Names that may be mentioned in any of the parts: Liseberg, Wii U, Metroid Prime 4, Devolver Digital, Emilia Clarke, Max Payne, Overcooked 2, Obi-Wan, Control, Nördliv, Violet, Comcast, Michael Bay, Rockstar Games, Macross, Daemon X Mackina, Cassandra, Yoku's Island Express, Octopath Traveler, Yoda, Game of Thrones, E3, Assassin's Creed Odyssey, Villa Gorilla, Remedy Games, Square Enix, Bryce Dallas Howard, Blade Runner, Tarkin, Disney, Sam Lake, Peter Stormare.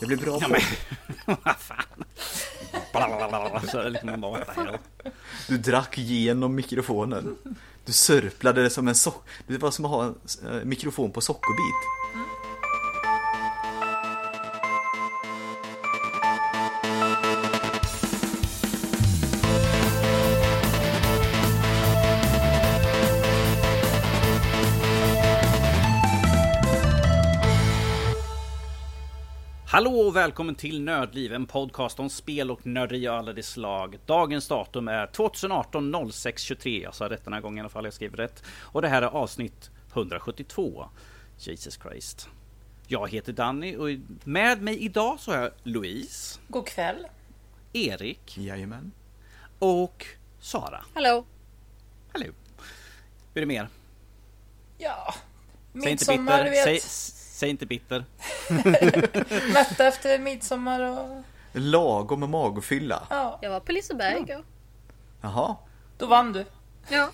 Det blir bra. Ja, men vad fan. Så liksom bara, du drack genom mikrofonen. Du sörplade det som en sock. Det var som att ha en mikrofon på sockerbit. Hallå och välkommen till Nördliv, en podcast om spel och nörderi och alla dess slag. Dagens datum är 2018-06-23, jag sa rätt den här gången i alla fall, jag skrev rätt. Och det här är avsnitt 172. Jesus Christ. Jag heter Danny och med mig idag så är Louise. God kväll. Erik. Jajamän. Och Sara. Hallå. Hallå. Hur är det mer? Ja, midsommar du vet. Säg inte bitter. Mätta efter midsommar och... Lagom och magfylla. Ja. Jag var på Liseberg igår. Jaha. Då vann du. Ja,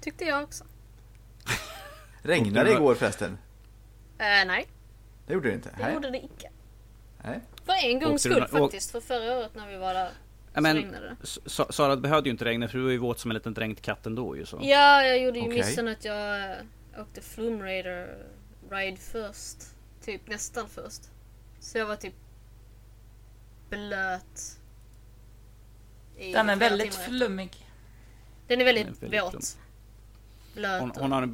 tyckte jag också. Regnade det igår förresten? Nej. Det gjorde det inte. Det gjorde det inte. Nej. För en gångs skull faktiskt, för förra året när vi var där. Men, Sara behövde ju inte regna för du var ju våt som en liten dränkt katt ändå. Ju så. Ja, jag gjorde ju missen att jag åkte Flume Raider... Ride först, typ nästan först. Så jag var typ blöt. Den är väldigt flummig. Den är väldigt blöt.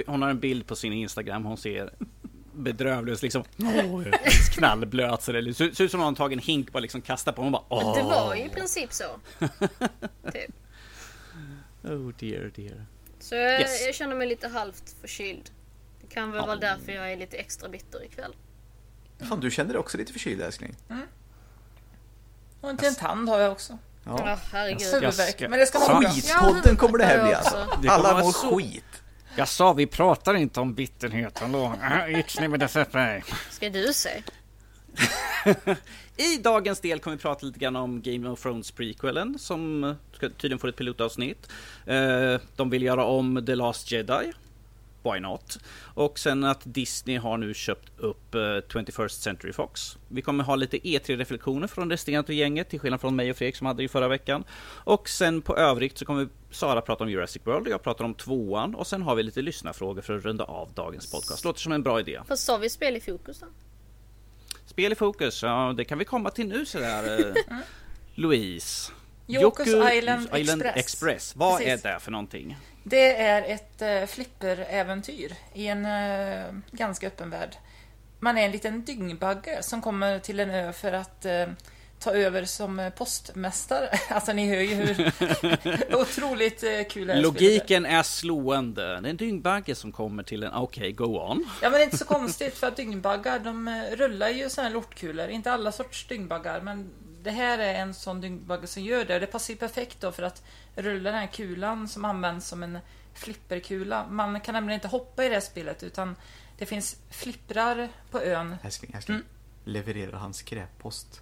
Hon har en bild på sin Instagram. Hon ser bedrövlig ut liksom. Knallblöt. Så det ser ut som hon tagit en hink bara liksom kastar på. Hon bara, åh. Det var ju i princip så. Typ. Oh dear. Så jag känner mig lite halvt förkyld. Kan väl vara därför jag är lite extra bitter ikväll. Fan, du känner dig också lite förkyld, älskling. Mm. Och inte en tand har jag också. Ja, herregud. Men det ska vara skitpodden kommer det här bli alltså. Alla mår skit. Jag sa, vi pratar inte om bitterhet. Ska du säga? I dagens del kommer vi prata lite grann om Game of Thrones prequelen som ska tydligen få ett pilotavsnitt. De vill göra om The Last Jedi. Why not? Och sen att Disney har nu köpt upp 21st Century Fox. Vi kommer ha lite E3-reflektioner från resten av gänget, till skillnad från mig och Fredrik som hade i förra veckan. Och sen på övrigt så kommer Sara prata om Jurassic World och jag pratar om tvåan. Och sen har vi lite lyssnarfrågor för att runda av dagens podcast. Låter som en bra idé. Fast sa vi spel i fokus då? Spel i fokus, ja det kan vi komma till nu sådär. Louise. Yoku's Island Express. Vad precis. Är det för någonting? Det är ett flipperäventyr i en ganska öppen värld. Man är en liten dyngbagge som kommer till en ö för att ta över som postmästare. Alltså ni hör ju hur otroligt kul det är. Logiken är slående. Det är en dyngbagge som kommer till en... Okej, go on. Ja, men det är inte så konstigt för att dyngbaggar, de rullar ju sådana här lortkulor. Inte alla sorts dyngbaggar, men... Det här är en sån dyngbagge som gör det. Och det passar ju perfekt då för att rulla den här kulan som används som en flipperkula. Man kan nämligen inte hoppa i det här spelet utan det finns flipprar på ön. Häskling. Mm. Levererar han skräppost?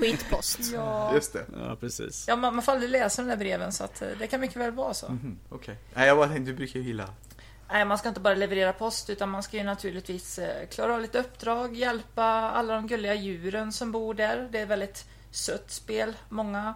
Skitpost. Ja. Just det. Ja, precis. Ja, man får aldrig läsa de där breven så att det kan mycket väl vara så. Mm-hmm. Okej. Nej, jag bara tänkte, du brukar ju gilla... Nej, man ska inte bara leverera post utan man ska ju naturligtvis klara av lite uppdrag, hjälpa alla de gulliga djuren som bor där. Det är väldigt sött spel, många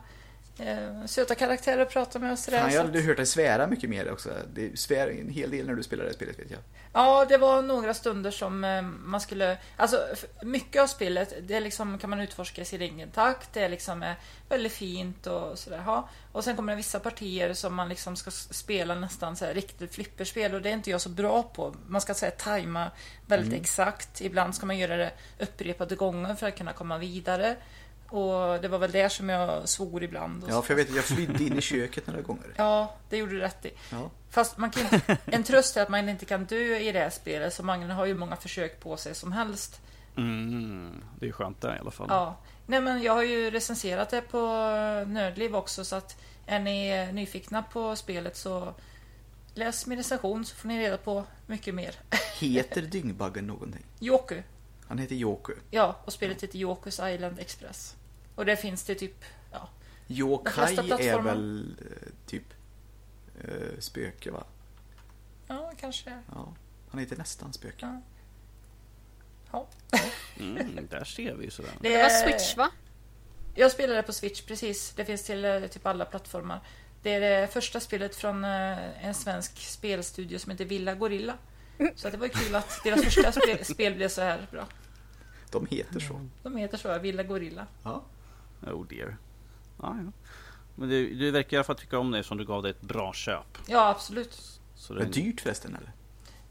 söta karaktärer att prata med och sådär. Fan, jag hade hört dig svära mycket mer också. Det svär en hel del när du spelade det spelet vet jag. Ja, det var några stunder som man skulle... Alltså, mycket av spelet det är liksom, kan man utforska i sin egen takt. Det är liksom väldigt fint och sådär. Ja. Och sen kommer det vissa partier som man liksom ska spela nästan så här, riktigt flipperspel. Och det är inte jag så bra på. Man ska säga tajma väldigt exakt. Ibland ska man göra det upprepade gånger för att kunna komma vidare. Och det var väl där som jag svor ibland. Och ja, för jag vet att jag flydde in i köket några gånger. Ja, det gjorde du rätt i. Ja. Fast man kan, en tröst är att man inte kan dö i det här spelet. Så man har ju många försök på sig som helst. Mm, det är ju skönt där i alla fall. Ja. Nej, men jag har ju recenserat det på Nördliv också. Så att är ni nyfikna på spelet så läs min recension så får ni reda på mycket mer. Heter dyngbaggen någonting? Joku. Han heter Joku. Ja, och spelet heter Yoku's Island Express. Och där finns det typ... Ja, Yokai är väl typ spöke, va? Ja, kanske. Ja, han heter nästan spöke. Ja. Ja. Där ser vi ju sådär. Det var Switch, va? Jag spelade på Switch, precis. Det finns till typ alla plattformar. Det är det första spelet från en svensk spelstudio som heter Villa Gorilla. Så det var ju kul att deras första spel blev så här bra. De heter så. De heter så, Villa Gorilla. Ja. Oh dear. Ja, ja. Men du verkar i alla fall tycka om det, som du gav det ett bra köp. Ja, absolut. Så det är dyrt förresten, eller?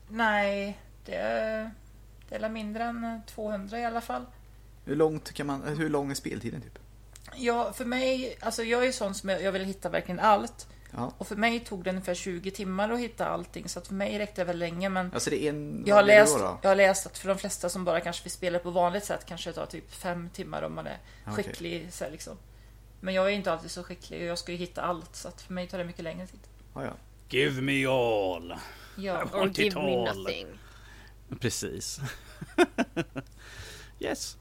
Nej, det är mindre än 200 i alla fall. Hur lång är speltiden typ? Ja, för mig, alltså jag är ju sån som jag vill hitta verkligen allt. Ja. Och för mig tog det ungefär 20 timmar att hitta allting, så att för mig räckte det väl länge, men alltså det är jag har läst att för de flesta som bara kanske vill spela på vanligt sätt kanske det tar typ 5 timmar om man är skicklig så här, liksom. Men jag är inte alltid så skicklig och jag ska ju hitta allt, så att för mig tar det mycket längre tid. Ja, ja. Give me all. Ja, or give me nothing. Precis. Yes.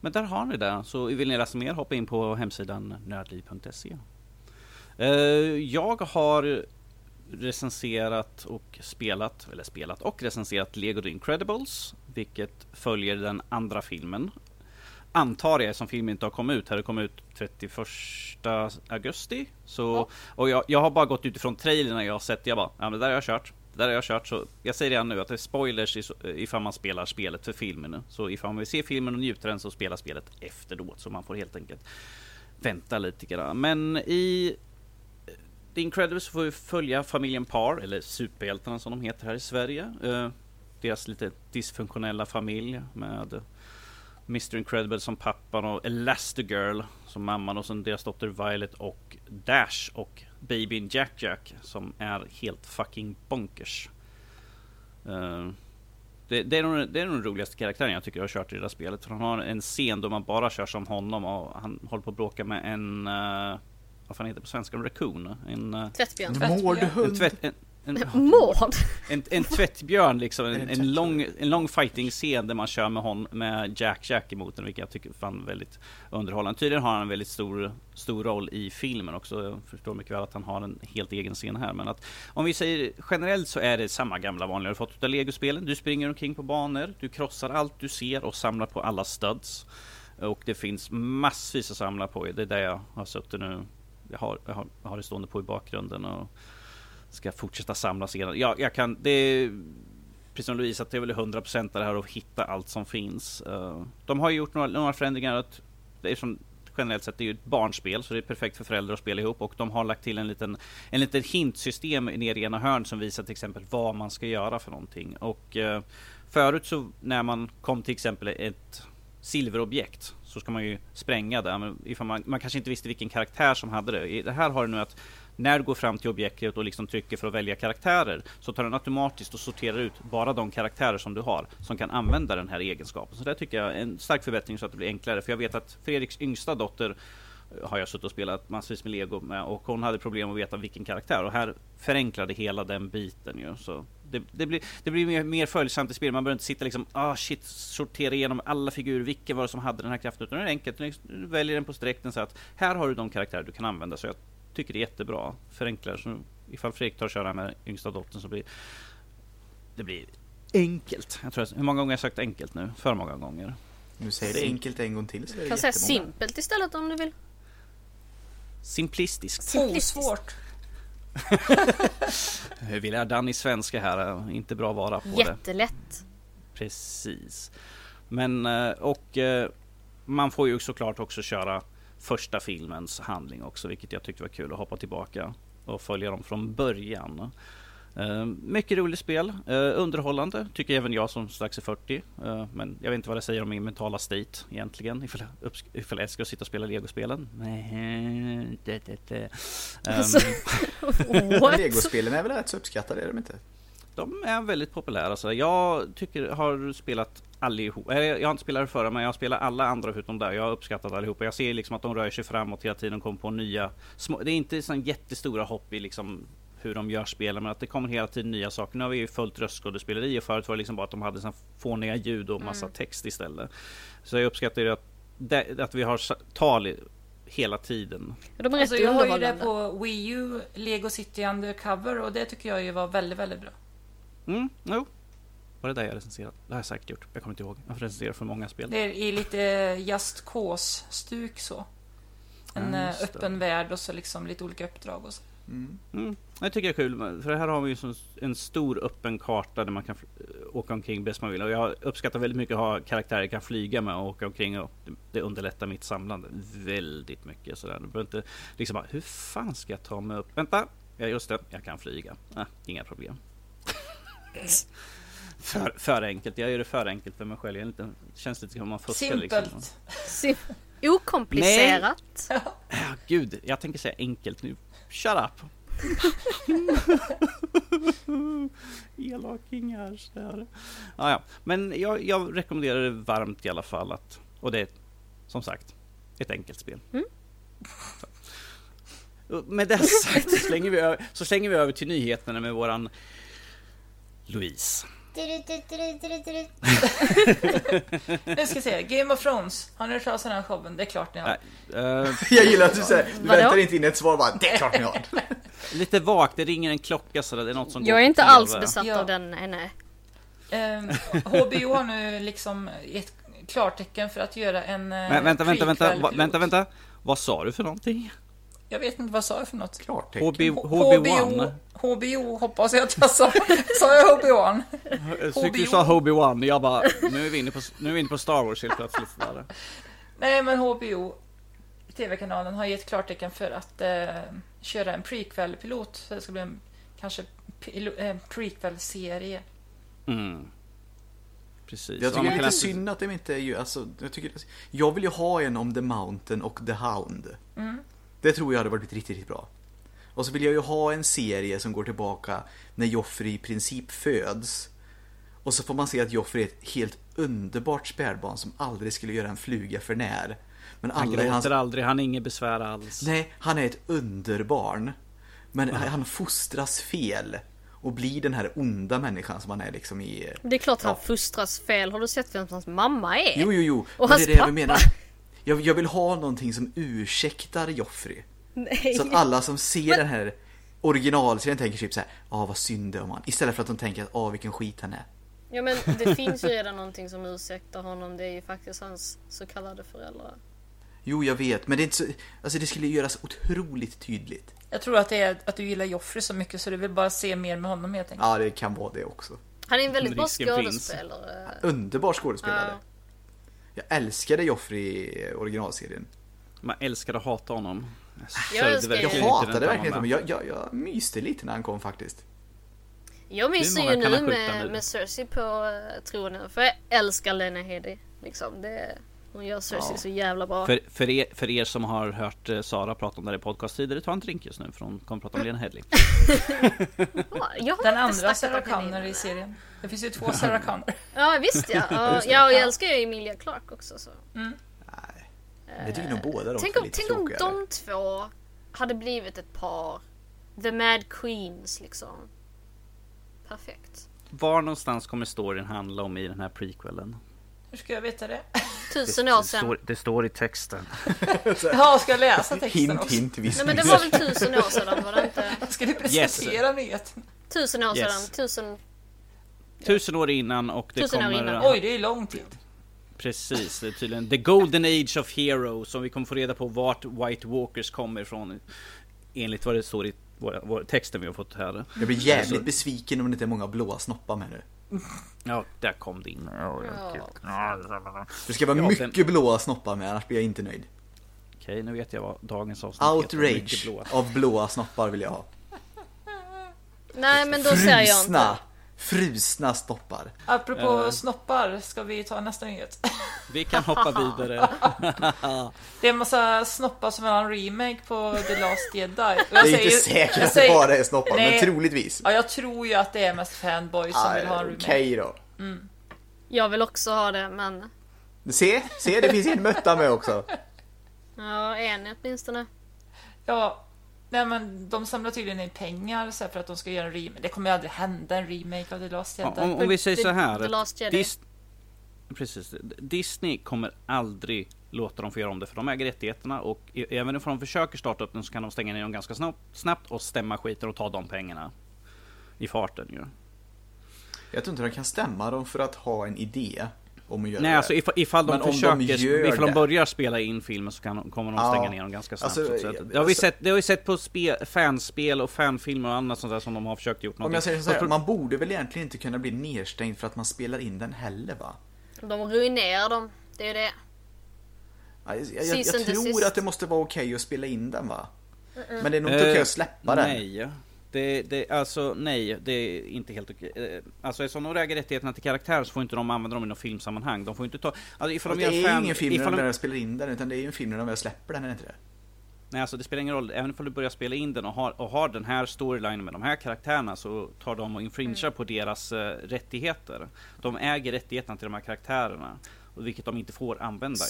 Men där har ni det. Så vill ni läsa mer, hoppa in på hemsidan nördliv.se. Jag har recenserat och recenserat Lego The Incredibles, vilket följer den andra filmen. Antar jag, som filmen inte har kommit ut. Här det kom ut 31 augusti. Så, och jag har bara gått utifrån trailern när jag har sett. Jag bara, ja men det där har jag kört. Så jag säger redan nu att det är spoilers ifall man spelar spelet för filmen nu. Så ifall man vill se filmen och njuter den, så spelar spelet efteråt. Så man får helt enkelt vänta lite grann. Men i The Incredibles får vi följa familjen Parr, eller superhjältarna som de heter här i Sverige. Deras lite dysfunktionella familj med Mr. Incredible som pappan och Elastigirl som mamman och sen deras dotter Violet och Dash och babyn Jack-Jack som är helt fucking bonkers. Det är den roligaste karaktären jag tycker jag har kört i det där spelet, för han har en scen då man bara kör som honom och han håller på att bråka med en vad fan heter det på svenska? En raccoon? En tvättbjörn. En tvättbjörn liksom, en lång fighting scen där man kör med honom, med Jack-Jack emot den, vilket jag tycker fan väldigt underhållande. Tydligen har han en väldigt stor roll i filmen också. Jag förstår mycket väl att han har en helt egen scen här, men att om vi säger generellt så är det samma gamla vanliga du fått ut av Lego-spelen. Du springer omkring på banor, du krossar allt du ser och samlar på alla studs. Och det finns massvis att samla på. Det är där jag har suttit nu. Jag har det stående på i bakgrunden och ska fortsätta samla sedan. Ja, jag kan, det är, precis som Louise, att det är väl 100% det här att hitta allt som finns. De har gjort några förändringar. Att det är som generellt sett, det är ju ett barnspel, så det är perfekt för föräldrar att spela ihop. Och de har lagt till en liten hintsystem nere i ena hörn som visar till exempel vad man ska göra för någonting. Och förut så när man kom till exempel ett silverobjekt så ska man ju spränga det. Men ifall man kanske inte visste vilken karaktär som hade det. I det här har det nu att när du går fram till objektet och liksom trycker för att välja karaktärer, så tar den automatiskt och sorterar ut bara de karaktärer som du har som kan använda den här egenskapen. Så det tycker jag är en stark förbättring, så att det blir enklare. För jag vet att Fredriks yngsta dotter har jag suttit och spelat massvis med Lego med, och hon hade problem att veta vilken karaktär, och här förenklade hela den biten ju. Så det blir mer följsamt i spel. Man behöver inte sitta liksom sortera igenom alla figurer, vilka var det som hade den här kraften, utan det är enkelt. Du väljer den på sträckten, så att här har du de karaktärer du kan använda. Så jag tycker det är jättebra, förenklar. Så ifall Fredrik tar och kör här med yngsta dottern, så blir enkelt. Jag tror hur många gånger jag sagt enkelt nu? För många gånger. Nu säger det enkelt en gång till. Så kan säga simpelt istället om du vill. Simplistiskt. Svårt. Hur vill jag Danny svenska här? Inte bra vara på. Jättelätt. Det. Precis. Men och man får ju såklart också köra första filmens handling också, vilket jag tyckte var kul att hoppa tillbaka och följa dem från början. Mycket roligt spel, underhållande tycker även jag som strax är 40, men jag vet inte vad det säger om min mentala state egentligen, ifall jag ska sitta och spela Lego-spelen. Lego-spelen är väl rätt så uppskattade, är de inte? De är väldigt populära. Så jag tycker, har spelat allihop. Jag har inte spelat förra, men jag spelar alla andra utom där. Jag har uppskattat allihopa. Jag ser liksom att de rör sig framåt hela tiden och kommer på nya små. Det är inte sån jättestora hopp i liksom hur de gör spelen, men att det kommer hela tiden nya saker. Nu har vi ju följt röstskådespeleri, och förut var det liksom bara att de hade sån fåniga ljud och massa text istället. Så jag uppskattar ju att vi har tal hela tiden. De är alltså, jag har ju det på Wii U, Lego City Undercover, och det tycker jag ju var väldigt, väldigt bra. Mm, jo. Var det där jag recenserade? Det har jag säkert gjort. Jag kommer inte ihåg. Jag recenserar för många spel. Det är i lite Just Cause-stuk så. En öppen värld och så liksom lite olika uppdrag och så. Mm. Mm. Jag tycker det är kul. För här har vi ju en stor öppen karta där man kan åka omkring bäst man vill. Och jag uppskattar väldigt mycket att ha karaktärer jag kan flyga med och åka omkring. Och det underlättar mitt samlande väldigt mycket. Sådär. Du behöver inte liksom bara, hur fan ska jag ta mig upp? Vänta, just det, jag kan flyga. Inga problem. För enkelt. Jag gör det för enkelt för mig själv. Jag är lite, känns lite som man fuskar. Simpelt. Liksom. Okomplicerat. Nej. Ja, gud, jag tänker säga enkelt nu. Shut up. Elakingar. Ja. Men jag rekommenderar det varmt i alla fall. Att, och det är, som sagt, ett enkelt spel. Mm. Med det sagt så slänger vi över till nyheterna med våran Louise. Nu ska jag säga Game of Thrones. Har ni hört talas om den här showen? Det är klart ni har. Jag gillar att du säger, du väntar inte in ett svar bara, det är klart ni har. Lite vagt, det ringer en klocka så det är något som jag går. Jag är inte alls besatt av den ännu. HBO har nu liksom ett klartecken för att göra en vänta. Vad sa du för någonting? Jag vet inte vad jag sa för något. Klartecken. HBO. HBO hoppas jag att jag sa. Sa jag HBO? Så du sa HBO. Jag bara, nu är vi inne på Star Wars helt plötsligt. Nej, men HBO, TV-kanalen, har gett klartecken för att köra en prequel-pilot. Så det ska bli en kanske prequel-serie. Mm. Precis. Jag tycker det är lite synd att de inte är ju... Alltså, jag vill ju ha en om The Mountain och The Hound. Mm. Det tror jag hade varit riktigt, riktigt bra. Och så vill jag ju ha en serie som går tillbaka när Joffrey i princip föds. Och så får man se att Joffrey är ett helt underbart spädbarn som aldrig skulle göra en fluga för när. Men han gråter aldrig, han är inget besvär alls. Nej, han är ett underbarn. Men han fostras fel och blir den här onda människan som han är liksom i... Det är klart han fostras fel. Har du sett vem hans mamma är? Jo. Och hans pappa? Jag vill ha någonting som ursäktar Joffrey. Nej. Så att alla som ser den här originalserien tänker typ så här, vad synd om han. Istället för att de tänker att, vilken skit han är. Ja, men det finns ju redan någonting som ursäktar honom. Det är ju faktiskt hans så kallade föräldrar. Jo, jag vet. Men det är inte så, alltså, det skulle göras otroligt tydligt. Jag tror att det är att du gillar Joffrey så mycket så du vill bara se mer med honom helt enkelt. Ja, det kan vara det också. Han är en väldigt bra skådespelare. Underbar skådespelare. Ja. Jag älskade Joffrey i originalserien. Man älskade att hata honom. Jag hatade verkligen inte honom. Jag myste lite när han kom faktiskt. Jag myser ju nu med Cersei på tronen. För jag älskar Lena Headey. Liksom. Hon gör Cersei så jävla bra. För er som har hört Sara prata om det i podcast-tider, ta en drink just nu för hon kommer prata om Lena Headey. Den andra Sarah Connor i serien. Det finns ju 2 Sarah Connor. Ja, visst ja. Och jag älskar ju Emilia Clarke också. Så. Mm. Nej, det tycker nog båda de. Tänk om de 2 hade blivit ett par. The Mad Queens liksom. Perfekt. Var någonstans kommer storyn handla om i den här prequelen? Hur ska jag veta det? 1000 år sedan. Det står i texten. Ja, ska jag läsa texten också? Hint, visst. Nej, men det var väl 1000 år sedan, var det inte? Ska du precisera nyheten? 1000 år sedan. 1000 år innan och det kommer... Oj, det är lång tid. Precis, det är tydligen The Golden Age of Heroes som vi kommer få reda på vart White Walkers kommer ifrån enligt vad det står i texten vi har fått här. Jag blir jävligt besviken om det inte är många blåa snoppar med nu. Ja, där kom det in. Det ska vara mycket blåa snoppar med, annars blir jag inte nöjd. Okej, nu vet jag vad dagens avsnitt Outrage blåa. Av blåa snoppar vill jag ha. Nej, men då säger jag inte. Frusna snoppar. Apropå snoppar ska vi ta nästa nyhet. Vi kan hoppa vidare. Det är en massa snoppar som är en remake på The Last Jedi. Jag är inte säker på att det är snoppar, men troligtvis. Ja, jag tror ju att det är mest fanboys som vill ha en remake. Okej då. Mm. Jag vill också ha det, men... Se det finns en mötta med också. Ja, en åtminstone. Ja. Nej, men de samlar tydligen in pengar så för att de ska göra en remake. Det kommer ju aldrig hända en remake av The Last Jedi. Om vi säger så här, The Last Jedi. Precis. Disney kommer aldrig låta dem få göra om det, för de äger rättigheterna, och även om de försöker starta upp den så kan de stänga ner dem ganska snabbt och stämma skiten och ta de pengarna i farten ju. Jag tror inte de kan stämma dem för att ha en idé om att göra. Nej, alltså ifall de börjar spela in filmen så kommer de stänga ner dem ganska snabbt. Alltså, det har vi sett på fanspel och fanfilmer och annat sånt där som de har försökt gjort. Om jag säger så här, man borde väl egentligen inte kunna bli nedstängd för att man spelar in den heller, va? De ruinerar dem, det är det. Jag tror att det måste vara okej att spela in den, va? Mm-mm. Men det är nog inte okej att släppa den. Nej. Det är inte helt okej. Alltså eftersom de äger rättigheterna till karaktärer så får inte de använda dem i någon filmsammanhang. De får inte ta... Alltså, det är ingen film när de spelar in den, utan det är ju en film när de släpper den, är det inte det? Nej, alltså det spelar ingen roll. Även om du börjar spela in den och har den här storylinen med de här karaktärerna, så tar de och infringerar på deras rättigheter. De äger rättigheterna till de här karaktärerna, vilket de inte får använda.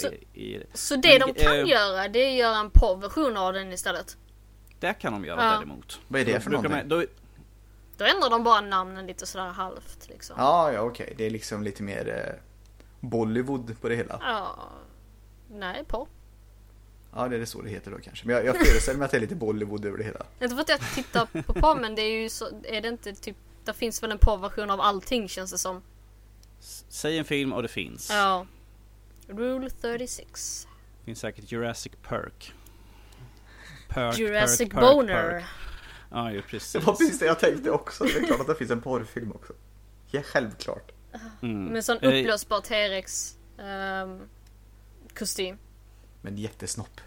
Så det de kan göra, det är att göra en porrversion av den istället. Det kan de göra däremot. Vad är det för någonting? Då ändrar de bara namnen lite sådär halvt liksom. Ja, okej. Det är liksom lite mer Bollywood på det hela. Ja. Nej, porr. Ja, det är det så det heter då kanske. Men jag föreställer mig att det är lite Bollywood över det hela. Inte för att jag tittar på porr, men det är ju så, är det inte typ, det finns väl en porrversion av allting, känns det som. Säg en film och det finns. Ja. Rule 36. Det finns säkert Jurassic Perk. Jurassic Perk, Boner. Perk. Ja, ju precis. Det var precis det jag tänkte också. Det är klart att det finns en porrfilm också. Ja, självklart. Med sån upplösbar T-Rex kostym. Men jättesnopp.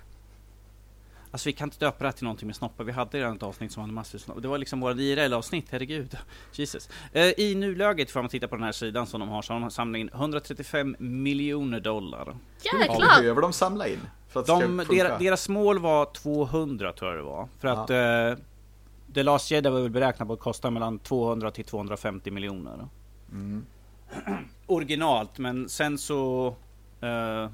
Alltså vi kan inte döpa det till någonting med snoppar. Vi hade redan ett avsnitt som hade massor av snoppar. Det var liksom våra IRL-avsnitt, herregud. Jesus. I nuläget, får man titta på den här sidan som de har, så har de samlat in $135 miljoner. Jäklar! Hur behöver de samla in? För att deras mål var 200, tror jag det var. För att The Last Jedi var väl beräknat på att kosta mellan 200 till 250 miljoner. Mm. Originalt, men sen så... var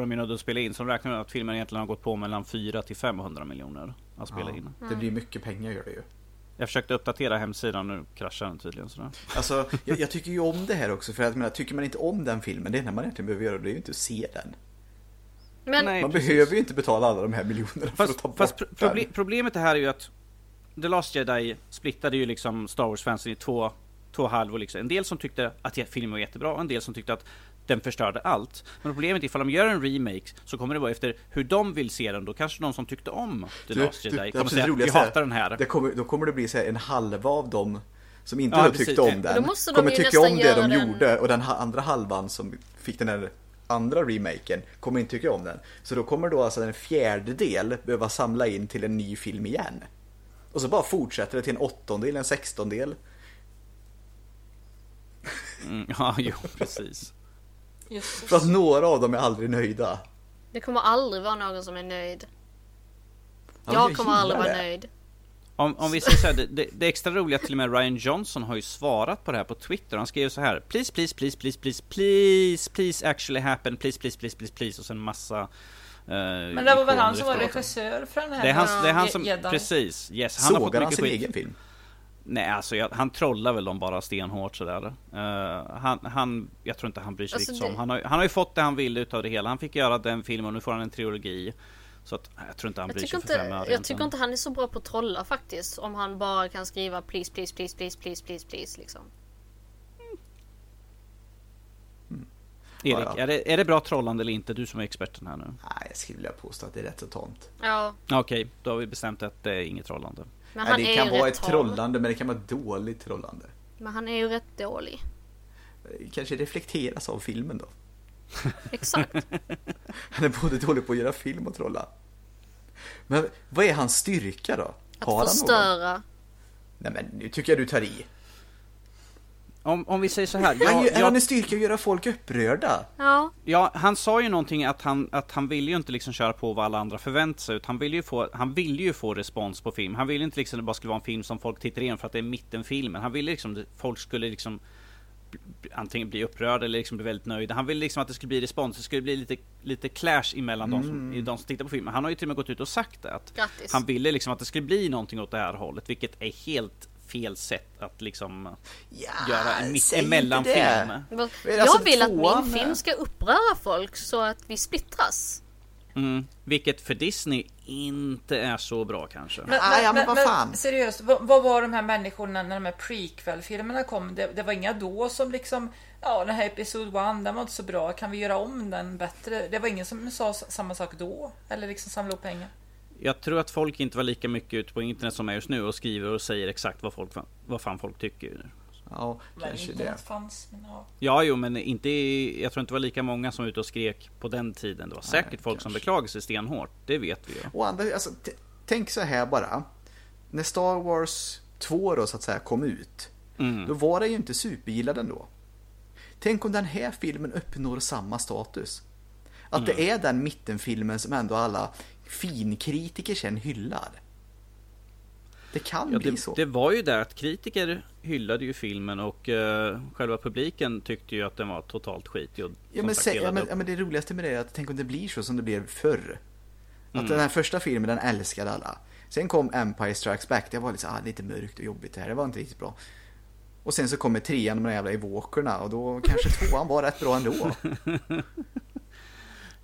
de ju nödda att spela in, som räknar med att filmen egentligen har gått på mellan 4 till 500 miljoner att spela in. Det blir mycket pengar, gör det ju. Jag försökte uppdatera hemsidan, nu kraschar den tydligen sådär. Alltså, jag tycker ju om det här också, för att menar, tycker man inte om den filmen, det är när man egentligen behöver göra det, är ju inte att se den. Men, behöver ju inte betala alla de här miljonerna för att ta bort Problemet här är ju att The Last Jedi splittade ju liksom Star Wars-fansen i två halvor liksom. En del som tyckte att filmen var jättebra, och en del som tyckte att den förstörde allt. Men problemet är, ifall de gör en remake så kommer det vara efter hur de vill se den. Då kanske de som tyckte om The Last Jedi kommer säga att vi hatar den här. Då kommer det bli så här, en halva av dem som inte har tyckt om den kommer tycka om det de gjorde, och den andra halvan som fick den här andra remaken kommer inte tycka om den. Så då kommer då alltså en fjärdedel behöva samla in till en ny film igen. Och så bara fortsätter det till en 8:e, en 16:e. Ja, jo, precis. Just. För att några av dem är aldrig nöjda. Det kommer aldrig vara någon som är nöjd. Jag kommer aldrig vara nöjd. Om vi säger så här, det extra roliga, till och med Ryan Johnson har ju svarat på det här på Twitter. Han skrev så här: Please actually happen. Please. Och sen massa men det var väl han som var regissör för den här. Det är han som, precis, yes, han sågar han sin egen film? Nej, alltså han trollar väl dem bara stenhårt sådär. Jag tror inte han bryr sig alltså riktigt om. Han har ju fått det han ville utav det hela. Han fick göra den filmen och nu får han en trilogi. Så att, jag tror inte han bryr sig för fem. Jag tycker inte han är så bra på att trolla faktiskt. Om han bara kan skriva please liksom. Erik, är det bra trollande eller inte? Du som är experten här nu. Nej, jag skulle vilja påstå att det är rätt så tomt. Ja. Okej, då har vi bestämt att det är inget trollande. Men han det kan vara ett trollande, men det kan vara dåligt trollande. Men han är ju rätt dålig. Kanske reflekteras av filmen då. Exakt. Han är både dålig på att göra film och trolla. Men vad är hans styrka då? Att förstöra. Nej, men nu tycker jag du tar i. Om vi säger så här, han är styrka att göra folk upprörda. Ja, han sa ju någonting att han ville ju inte liksom köra på vad alla andra förväntar sig, utan han ville ju få respons på film. Han ville inte liksom det bara skulle vara en film som folk tittar in för att det är mittenfilmen. Han ville liksom folk skulle liksom antingen bli upprörda eller liksom bli väldigt nöjda. Han ville liksom att det skulle bli respons, det skulle bli lite clash emellan de som tittar på filmen. Han har ju till och med gått ut och sagt att han ville liksom att det skulle bli någonting åt det här hållet, vilket är helt fel sätt att liksom göra en mittemellanfilm. Jag vill att min film ska uppröra folk så att vi splittras. Mm. Vilket för Disney inte är så bra kanske. Men seriöst, vad var de här människorna när de här prequel-filmerna kom? Det var inga då som liksom, ja, den här episode 1, den var inte så bra, kan vi göra om den bättre? Det var ingen som sa samma sak då, eller liksom samla upp pengar. Jag tror att folk inte var lika mycket ute på internet som är just nu och skriver och säger exakt vad fan folk tycker. Ja, kanske det. Fanns, men ja. Ja, jo, men inte, jag tror inte det var lika många som ute och skrek på den tiden. Det var säkert folk som beklagade sig stenhårt, det vet vi ju. Och andra, alltså, tänk så här bara. När Star Wars 2 då, så att säga, kom ut, då var det ju inte supergillad ändå. Tänk om den här filmen uppnår samma status. Att det är den mittenfilmen som ändå alla finkritiker sen hyllar. Det kan bli så. Det var ju där att kritiker hyllade ju filmen och själva publiken tyckte ju att den var totalt skit. Men det roligaste med det är att tänk om det blir så som det blev förr. Att den här första filmen, den älskade alla. Sen kom Empire Strikes Back, det var liksom, lite mörkt och jobbigt det här, det var inte riktigt bra. Och sen så kommer 3:an med de jävla evokerna och då kanske 2:an var rätt bra ändå.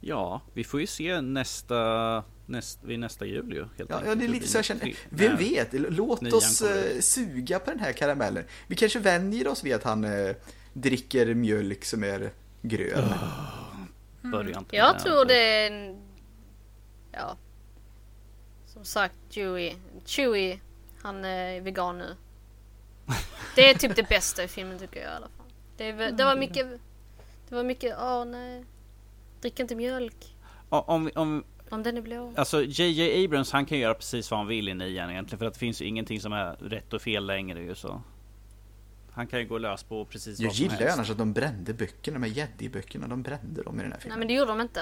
Ja, vi får ju se nästa jul ju, helt enkelt. Ja, det är lite så jag känner. Vem vet? Låt oss suga på den här karamellen. Vi kanske vänjer oss vid att han dricker mjölk som är grön. Jag tror det. Ja. Som sagt, Chewie, han är vegan nu. Det är typ det bästa i filmen tycker jag i alla fall. Det var mycket nej. Drick inte mjölk. Om den är blå. Alltså J.J. Abrams, han kan göra precis vad han vill in i egentligen, för att det finns ju ingenting som är rätt och fel längre ju, så. Han kan ju gå lös på precis vad som helst. Jag gillar annars att de brände böckerna, med Jedi-böckerna, de brände dem i den här filmen. Nej, men det gjorde de inte.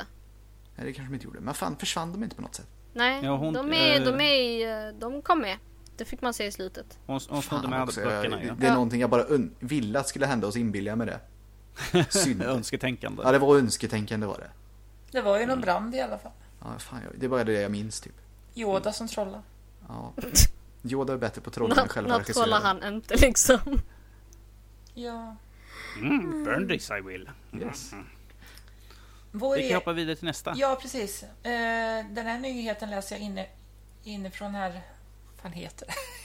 Nej, det kanske de inte gjorde. Men fan, försvann de inte på något sätt? Nej, ja, de kom med. Det fick man se i slutet. Hon snodde med också, böckerna. Det är någonting jag bara ville att skulle hända och inbilliga med det. Önsketänkande. Ja, det var önsketänkande var det. Det var ju någon brand i alla fall. Ja, fan, det var det jag minns typ. Yoda som trollar. Ja. Yoda är bättre på troll än själva regissören. Trollar han inte liksom. Ja. Burn this I will. Yes. Vi kan hoppa vidare till nästa. Ja, precis. Den här nyheten läser jag inifrån här.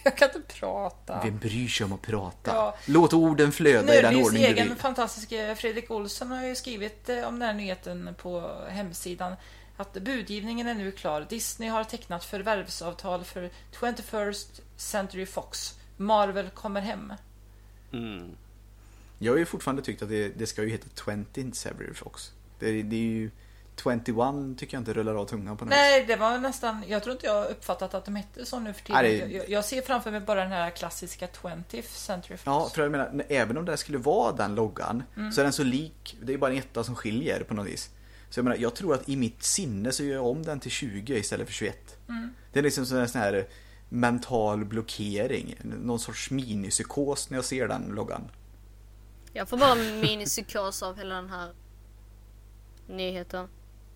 Jag kan inte prata. Vem bryr sig om att prata? Ja. Låt orden flöda i den ordning du vill. Fantastiska Fredrik Olsson har ju skrivit om den här nyheten på hemsidan. Att budgivningen är nu klar. Disney har tecknat förvärvsavtal för 21st Century Fox. Marvel kommer hem. Jag har ju fortfarande tyckt att det ska ju heta 20th Century Fox. Det är ju 21 tycker jag inte rullar av tungan på något. Nej, det var nästan, jag tror inte jag uppfattat att de hette så nu för tiden. Nej, jag ser framför mig bara den här klassiska 20th Century Fox. Ja, för jag menar, även om det skulle vara den loggan så är den så lik, det är bara en etta som skiljer på något vis. Så jag menar, jag tror att i mitt sinne så gör jag om den till 20 istället för 21. Det är liksom sån här mental blockering, någon sorts minipsykos när jag ser den loggan. Jag får bara en minipsykos av hela den här nyheten.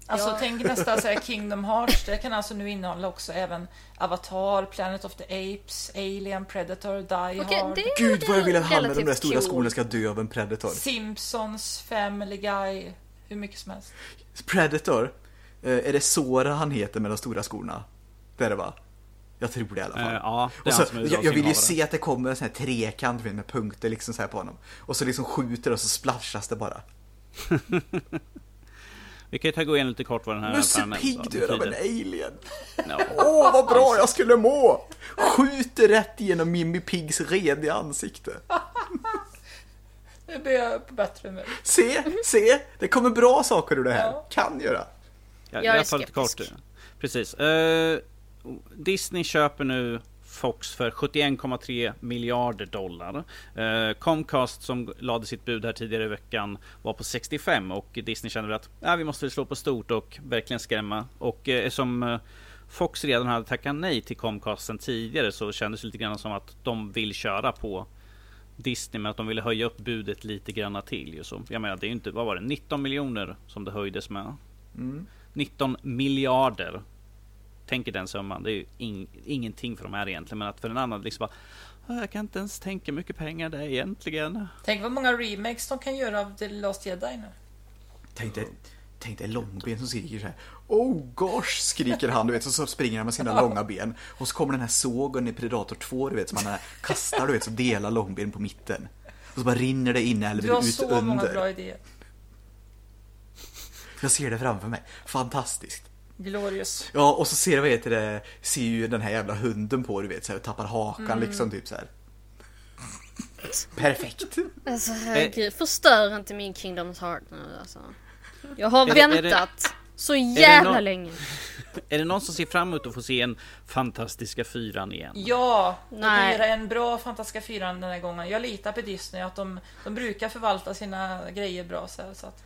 Alltså tänk nästan så här Kingdom Hearts. Det kan alltså nu innehålla också även Avatar, Planet of the Apes, Alien, Predator, Die Hard. Gud vad jag vill att han med de där stora skolorna ska dö av en Predator. Simpsons, Family Guy, hur mycket som helst. Predator, är det Sora han heter med de stora skorna? Det är det va? Jag tror det i alla fall. Ja, det så, jag vill ju se att det kommer en sån här trekant med punkter liksom så här på honom. Och så liksom skjuter och så splashas det bara. Vi kan ju gå igen lite kort vad den här Musse Pigg dör av en alien. Åh, vad bra jag skulle må. Skjuter rätt igenom Mimmi Piggs rediga ansikte. Nu blir jag på bättre humör. Se, det kommer bra saker ur det här. Ja. Kan göra. Jag är skeptisk. Lite kort. Precis. Disney köper nu Fox för 71,3 miljarder dollar. Comcast som lade sitt bud här tidigare i veckan var på 65 och Disney kände att vi måste slå på stort och verkligen skrämma. Och som Fox redan hade tackat nej till Comcast sen tidigare så kändes det lite grann som att de vill köra på Disney men att de ville höja upp budet lite grann till. Så jag menar det är ju inte, vad var det, 19 miljoner som det höjdes med. 19 miljarder. Tänker den summan, det är ju ingenting för de här egentligen, men att för den andra liksom bara, jag kan inte ens tänka mycket pengar det egentligen. Tänk vad många remakes de kan göra av The Last Jedi nu. Tänk dig, tänkte en långben som skriker så här. Oh gosh, skriker han, du vet, så springer han med sina långa ben. Och så kommer den här sågen i Predator 2, du vet, som han kastar, du vet, så delar långben på mitten. Och så bara rinner det in eller ut under. Du har så under. Många bra idéer. Jag ser det framför mig. Fantastiskt. Glorious. Ja, och så ser, vad heter det, ser ju den här jävla hunden på, du vet, så här, tappar hakan liksom, typ så här. Perfekt. Alltså, herregud, förstör inte min Kingdoms Heart nu, alltså. Jag har väntat så jävla länge. Är det någon som ser fram emot att få se en Fantastiska Fyran igen? Ja, det blir en bra Fantastiska Fyran den här gången. Jag litar på Disney att de brukar förvalta sina grejer bra så att...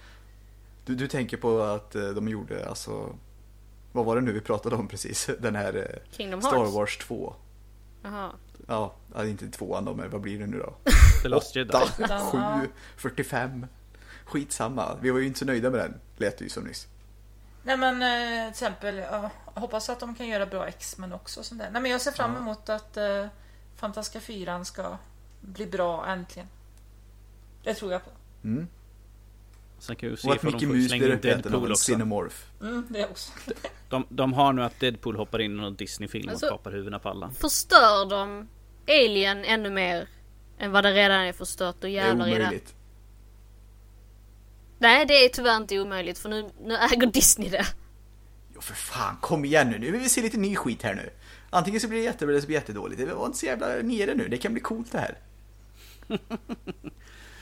Du tänker på att de gjorde, alltså, vad var det nu vi pratade om precis? Den här Kingdom Star Hearts. Wars 2. Jaha. Ja, inte tvåan då, men vad blir det nu då? The Last Jedi. 8, 7, 45. Skitsamma, vi var ju inte så nöjda med den. Lät det ju som nyss. Nej men till exempel, jag hoppas att de kan göra bra X-Men också sånt där. Nej men jag ser fram emot att Fantastiska Fyran ska bli bra äntligen. Det tror jag på. Mm. Sen kan vi se att Mickey Mouse blir uppäten av en Cinemorph. Mm, det också. De har nu att Deadpool hoppar in i någon Disney-film, alltså, och kapar huvudena på alla. Förstör de Alien ännu mer än vad det redan är förstört och jävlar i den? Nej, det är tyvärr inte omöjligt, för nu äger Disney det. Jo för fan, kom igen nu vill vi se lite ny skit här nu. Antingen så blir det jättebra eller så blir det jättedåligt. Det var inte så jävla nere nu, det kan bli coolt det här.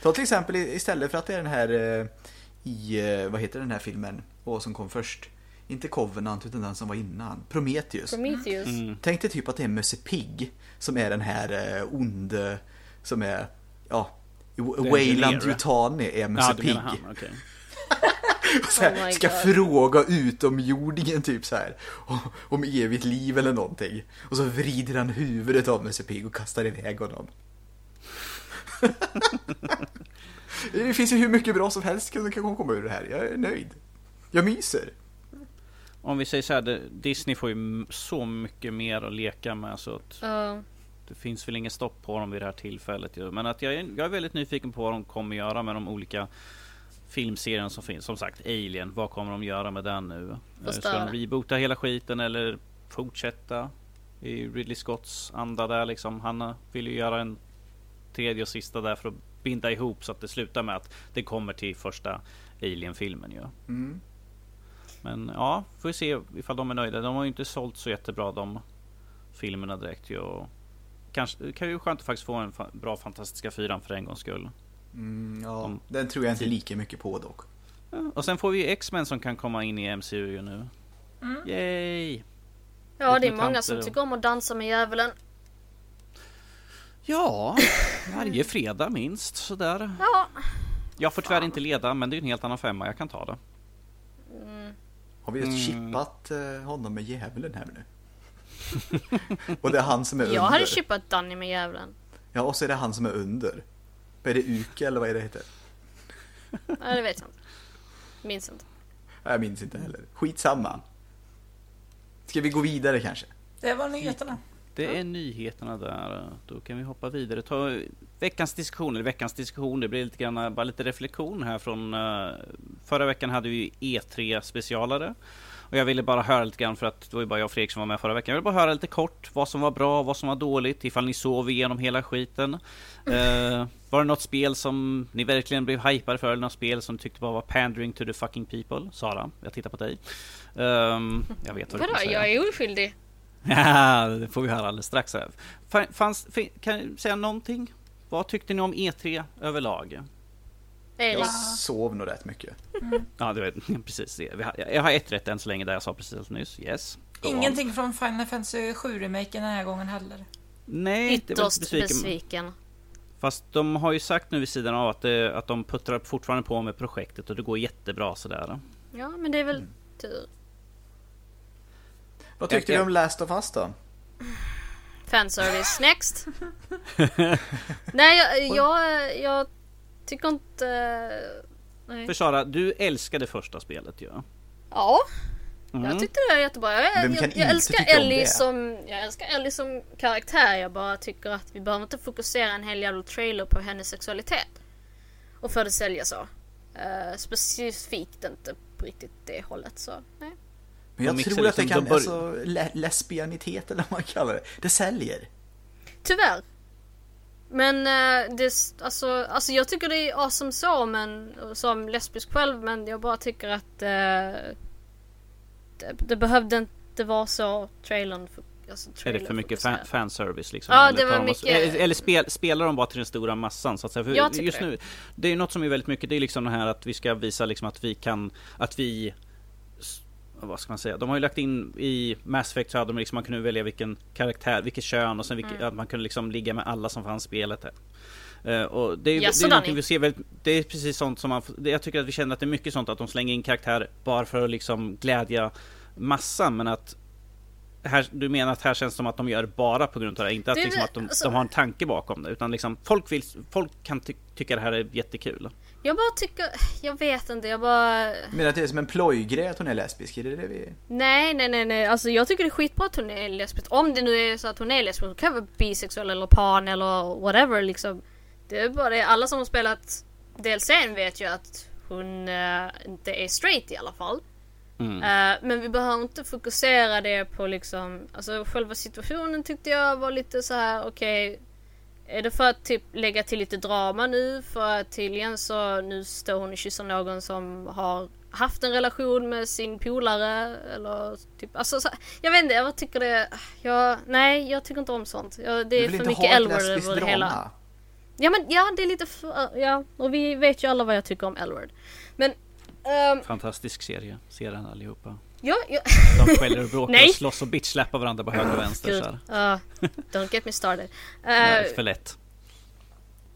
Ta till exempel istället för att det är den här vad heter den här filmen? Vad som kom först? Inte Covenant utan den som var innan. Prometheus. Mm. Tänk dig typ att det är Musse Pig som är den här onde som är, ja, Wayland Yutani är Musse Pig. Okay. Oh ska God. Fråga utomjordingen typ så här om evigt liv eller någonting. Och så vrider han huvudet av Musse Pig och kastar iväg honom. Det finns ju hur mycket bra som helst som kan komma ur det här. Jag är nöjd. Jag myser. Om vi säger så här, Disney får ju så mycket mer att leka med så att det finns väl ingen stopp på dem vid det här tillfället ju. Men att jag är väldigt nyfiken på vad de kommer göra med de olika filmserien som finns. Som sagt, Alien, vad kommer de göra med den nu? Ska de reboota hela skiten eller fortsätta i Ridley Scotts anda där liksom? Han vill ju göra en tredje och sista där för att binda ihop så att det slutar med att det kommer till första Alien-filmen ju. Mm. Men ja, får vi se ifall de är nöjda. De har ju inte sålt så jättebra de filmerna direkt ju. Kanske kan ju skönt att faktiskt få en bra Fantastiska Fyran för en gångs skull. Den tror jag inte lika mycket på dock. Ja, och sen får vi ju X-Men som kan komma in i MCU ju nu. Mm. Yay! Ja, det är många som tycker om att dansa med djävulen. Ja, varje fredag minst sådär. Ja. Jag får tyvärr inte leda, men det är ju en helt annan femma, jag kan ta det. Mm. Har vi just chippat honom med djävulen här nu? Och det är han som är under. Jag hade chippat Danny med djävulen. Ja, och så är det han som är under. Är det Uke eller vad är det heter? Nej, det vet jag inte. Minns inte. Jag minns inte heller. Skitsamma. Ska vi gå vidare kanske? Det var nyheterna. Det är nyheterna där. Då kan vi hoppa vidare. Ta veckans diskussion. Det blir lite grann, bara lite reflektion här från förra veckan hade vi E3-specialare. Och jag ville bara höra lite grann, för att det var ju bara jag och Fredrik som var med förra veckan. Jag ville bara höra lite kort vad som var bra, vad som var dåligt, ifall ni sov igenom hela skiten. Var det något spel som ni verkligen blev hypade för, eller något spel som tyckte bara var pandering to the fucking people? Sara, jag tittar på dig. Jag vet vad du kan säga. Jag är oskyldig. Ja, det får vi höra alldeles strax här. Kan du säga någonting? Vad tyckte ni om E3 överlag? Jag sov nog rätt mycket. Ja, du vet, precis det. Jag har ett rätt än så länge där jag sa precis nyss. Yes. Ingenting från Final Fantasy 7-remaken den här gången heller. Nej, ytterst besviken. Fast de har ju sagt nu vid sidan av att de puttrar fortfarande på med projektet och det går jättebra sådär. Ja, men det är väl tur. Vad tyckte du om Last of Us då? Fanservice, next. Nej, jag tycker inte... Nej. För Sara, du älskade första spelet ju. Ja, jag tyckte det var jättebra. Jag älskar Ellie som karaktär. Jag bara tycker att vi behöver inte fokusera en hel jävla trailer på hennes sexualitet. Och för det sälja så. specifikt inte riktigt det hållet, så nej. Men jag tror att det kan, alltså, lesbianitet eller vad man kallar det, det säljer. Tyvärr. Men det, alltså jag tycker det är awesome så, men som lesbisk själv, men jag bara tycker att det behövde inte vara så trailern för, alltså, trailer är det för mycket fanservice liksom? Ja, eller det var mycket... eller spelar de bara till den stora massan så att säga. För just nu, det är något som är väldigt mycket, det är liksom det här att vi ska visa liksom att vi kan, att vi, vad ska man säga, de har ju lagt in i Mass Effect så hade de liksom, man kunde välja vilken karaktär, vilket kön och sen vilket, att man kunde liksom ligga med alla som fanns i spelet här. Och det är, yes, det är någonting vi ser väldigt, det är precis sånt som man, jag tycker att vi känner att det är mycket sånt att de slänger in karaktär bara för att liksom glädja massan, men att här, du menar att här känns som att de gör bara på grund av det, inte att, det, liksom att de har en tanke bakom det, utan liksom folk kan tycka det här är jättekul. Jag bara tycker, jag vet inte, jag bara... Men att det är som en plojgrej att hon är lesbisk, är det det vi... Nej, alltså jag tycker det är skitbra att hon är lesbisk, om det nu är så att hon är lesbisk, hon kan vara bisexuell eller pan eller whatever liksom, det är bara det, alla som har spelat DLCn vet ju att hon inte är straight i alla fall. Men vi behöver inte fokusera det på liksom, alltså själva situationen tyckte jag var lite så här, okej, är det för att typ lägga till lite drama nu, för att tydligen så nu står hon och kysser någon som har haft en relation med sin polare eller typ, alltså så, jag vet inte, jag tycker det, jag tycker inte om sånt, det är för mycket L-word över det hela. Ja, men ja, det är lite för, ja, och vi vet ju alla vad jag tycker om L-word, men fantastisk serie, ser den allihopa. Ja. De skäller och bråkar och slåss och bitchläppar varandra på höger och vänster så här. Don't get me started. Ja, för lätt.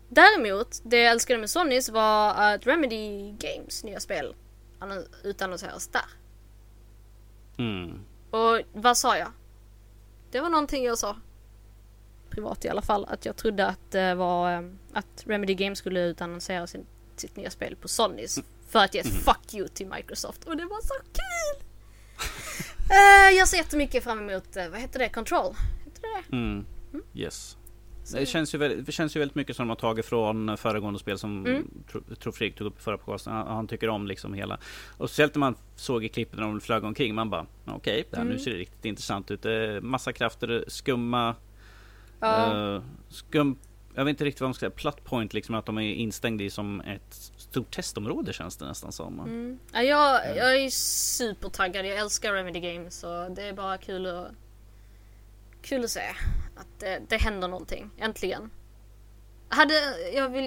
Däremot, det jag älskade med Somnis var att Remedy Games nya spel utannonseras där. Och vad sa jag? Det var någonting jag sa privat i alla fall, att jag trodde att det var att Remedy Games skulle utannonsera sitt nya spel på Somnis. För att ge ett fuck you till Microsoft. Och det var så kul! Jag ser jättemycket fram emot, vad heter det? Control? Heter det? Yes. Det känns ju väldigt mycket som de har tagit från föregående spel som Fredrik tog upp i förra podcasten. Han tycker om liksom hela. Och speciellt när man såg i klippet när de flög omkring, man bara, okej, det här nu ser det riktigt intressant ut. Massa krafter, skumma. Jag vet inte riktigt vad man ska säga, plot point liksom, att de är instängda i som ett stort testområde känns det nästan som. Ja, jag är supertaggad. Jag älskar Remedy Games och det är bara kul att se att det händer någonting äntligen.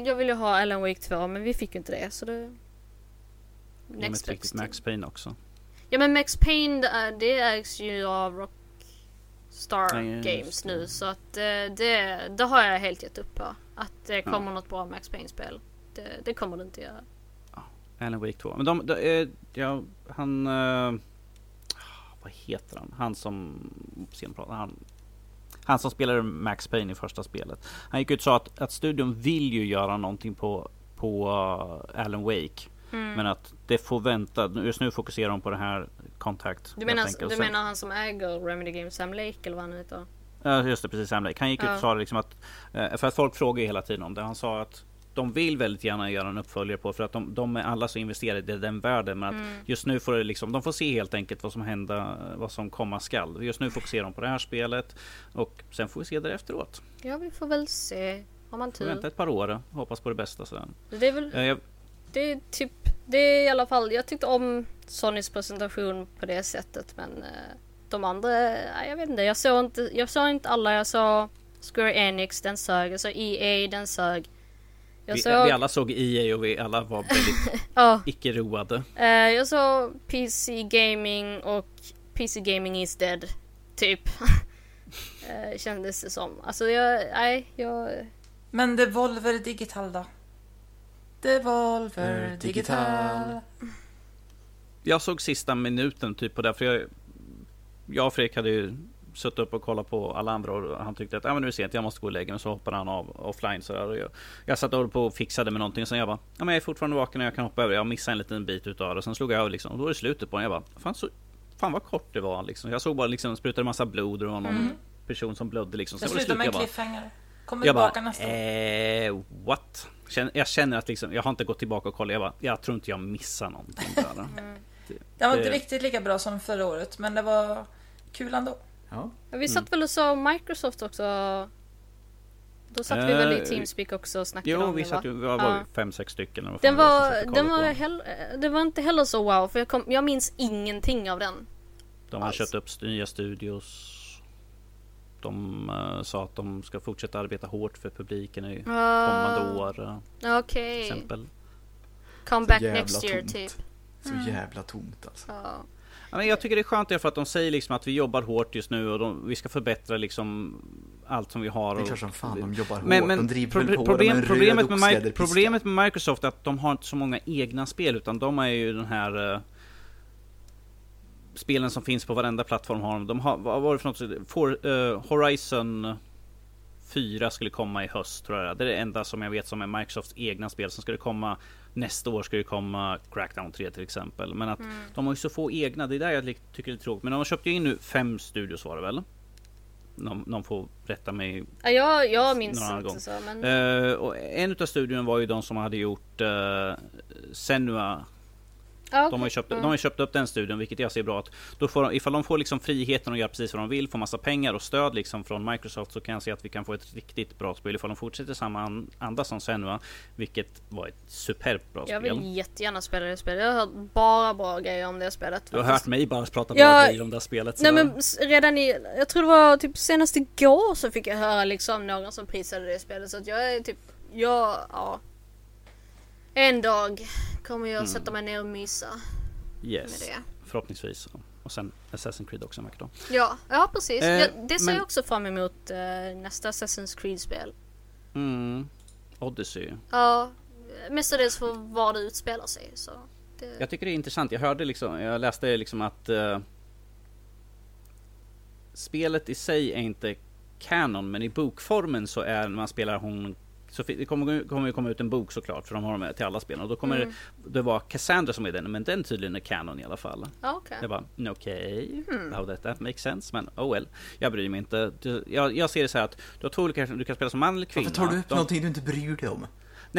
Jag ville ha Alan Wake 2, men vi fick ju inte det, så det next riktigt Max Payne också. Ja, men Max Payne det ägs ju av Rockstar Games nu, så att det har jag helt gett upp på att det kommer något bra Max Payne-spel. Det kommer det inte göra. Ja, Alan Wake 2. Men vad heter han? Han som spelade Max Payne i första spelet. Han gick ut och sa att studion vill ju göra någonting på Alan Wake. Men att det får vänta. Just nu fokuserar de på det här Contact. Du menar han som äger Remedy Games, Sam Lake eller vad han heter? Ja, just det, precis, Sam Lake. Han gick ut och sa liksom att, för att folk frågar ju hela tiden om det. Han sa att de vill väldigt gärna göra en uppföljare på, för att de är alla så investerade i den världen, men att just nu får det liksom, de får se helt enkelt vad som händer, vad som komma skall. Just nu fokuserar de på det här spelet och sen får vi se där efteråt. Ja, vi får väl se. Har man tur. Vänta ett par år, hoppas på det bästa sen. Det är väl det är i alla fall, jag tyckte om Sonys presentation på det sättet, men de andra, jag vet inte, jag såg inte alla, jag såg Square Enix, den sög, jag såg EA, den sög. Vi alla såg EA och vi alla var väldigt icke-roade. Jag såg PC Gaming och PC Gaming is dead, typ. Kändes det som. Alltså Men Devolver Digital då? Devolver Digital. Jag såg sista minuten typ på det, för jag och Fredrik hade ju suttit upp och kollat på alla andra och han tyckte att men nu är det sent, jag måste gå och lägga mig, så hoppade han av offline så där. Jag satt och fixade med någonting och sen jag bara, men jag är fortfarande vaken och jag kan hoppa över, jag missade en liten bit utav det och sen slog jag över liksom, och då är det slutet på den. Jag bara, fan vad kort det var liksom. Jag såg bara liksom, sprutade en massa blod och någon person som blödde liksom. Sen jag slutade med en cliffhanger. Kommer tillbaka nästa. What? Jag känner att liksom, jag har inte gått tillbaka och kollat. Jag tror inte jag missar någonting där. Det var inte riktigt lika bra som förra året, men det var kul ändå. Ja. Vi satt väl och sa om Microsoft också. Då satt vi väl i Teamspeak också och snackade om det. Jo, vi var 5-6 stycken. Den var inte heller så wow, för jag minns ingenting av den. De har köpt upp nya studios. De sa att de ska fortsätta arbeta hårt för publiken i kommande år. Okej. Till exempel. Come back next year, typ. Så jävla tomt alltså. Ja, men jag tycker det är skönt för att de säger liksom att vi jobbar hårt just nu och vi ska förbättra liksom allt som vi har. Det är klart som fan de jobbar hårt. Men de problemet med Microsoft är att de har inte så många egna spel, utan de är ju den här spelen som finns på varenda plattform har de. Vad var det för något? Horizon 4 skulle komma i höst, tror jag. Det är det enda som jag vet som är Microsofts egna spel som skulle komma. Nästa år ska ju komma Crackdown 3 till exempel. Men att de har ju så få egna. Det är där jag tycker det är tråkigt. Men de har köpt ju in nu 5 studios var det väl? Någon får rätta mig. Ja, jag minns inte så. Men... och en av studion var ju de som hade gjort Senua. Okay. De har ju köpt upp den studion, vilket jag ser bra att då får ifall de får liksom friheten att göra precis vad de vill, få massa pengar och stöd liksom från Microsoft, så kan jag se att vi kan få ett riktigt bra spel ifall de fortsätter samma anda som Senua, vilket var ett superbt bra spel. Jag vill jättegärna spela det spelet. Jag har hört bara bra grejer om det spelet. Du har hört mig bara prata bra grejer om det spelet. Nej, men redan jag tror det var typ senast igår så fick jag höra liksom någon som prisade det spelet, så att jag är typ en dag kommer jag sätta mig ner och mysa med det. Förhoppningsvis. Och sen Assassin's Creed också. Ja, precis. Det ser jag också fram emot nästa Assassin's Creed-spel. Odyssey. Ja, mestadels för var det utspelar sig. Så det... Jag tycker det är intressant. Jag läste liksom att spelet i sig är inte canon, men i bokformen så är när man spelar hon... Så det kommer ju komma ut en bok såklart, för de har dem med till alla spel. Och då kommer det vara Cassandra som är den, men den tydligen är canon i alla fall. Okay. Jag bara, how that makes sense, men well. Jag bryr mig inte. Jag ser det så här att du har två olika, du kan spela som man eller kvinna. Varför tar du upp någonting du inte bryr dig om? Nej,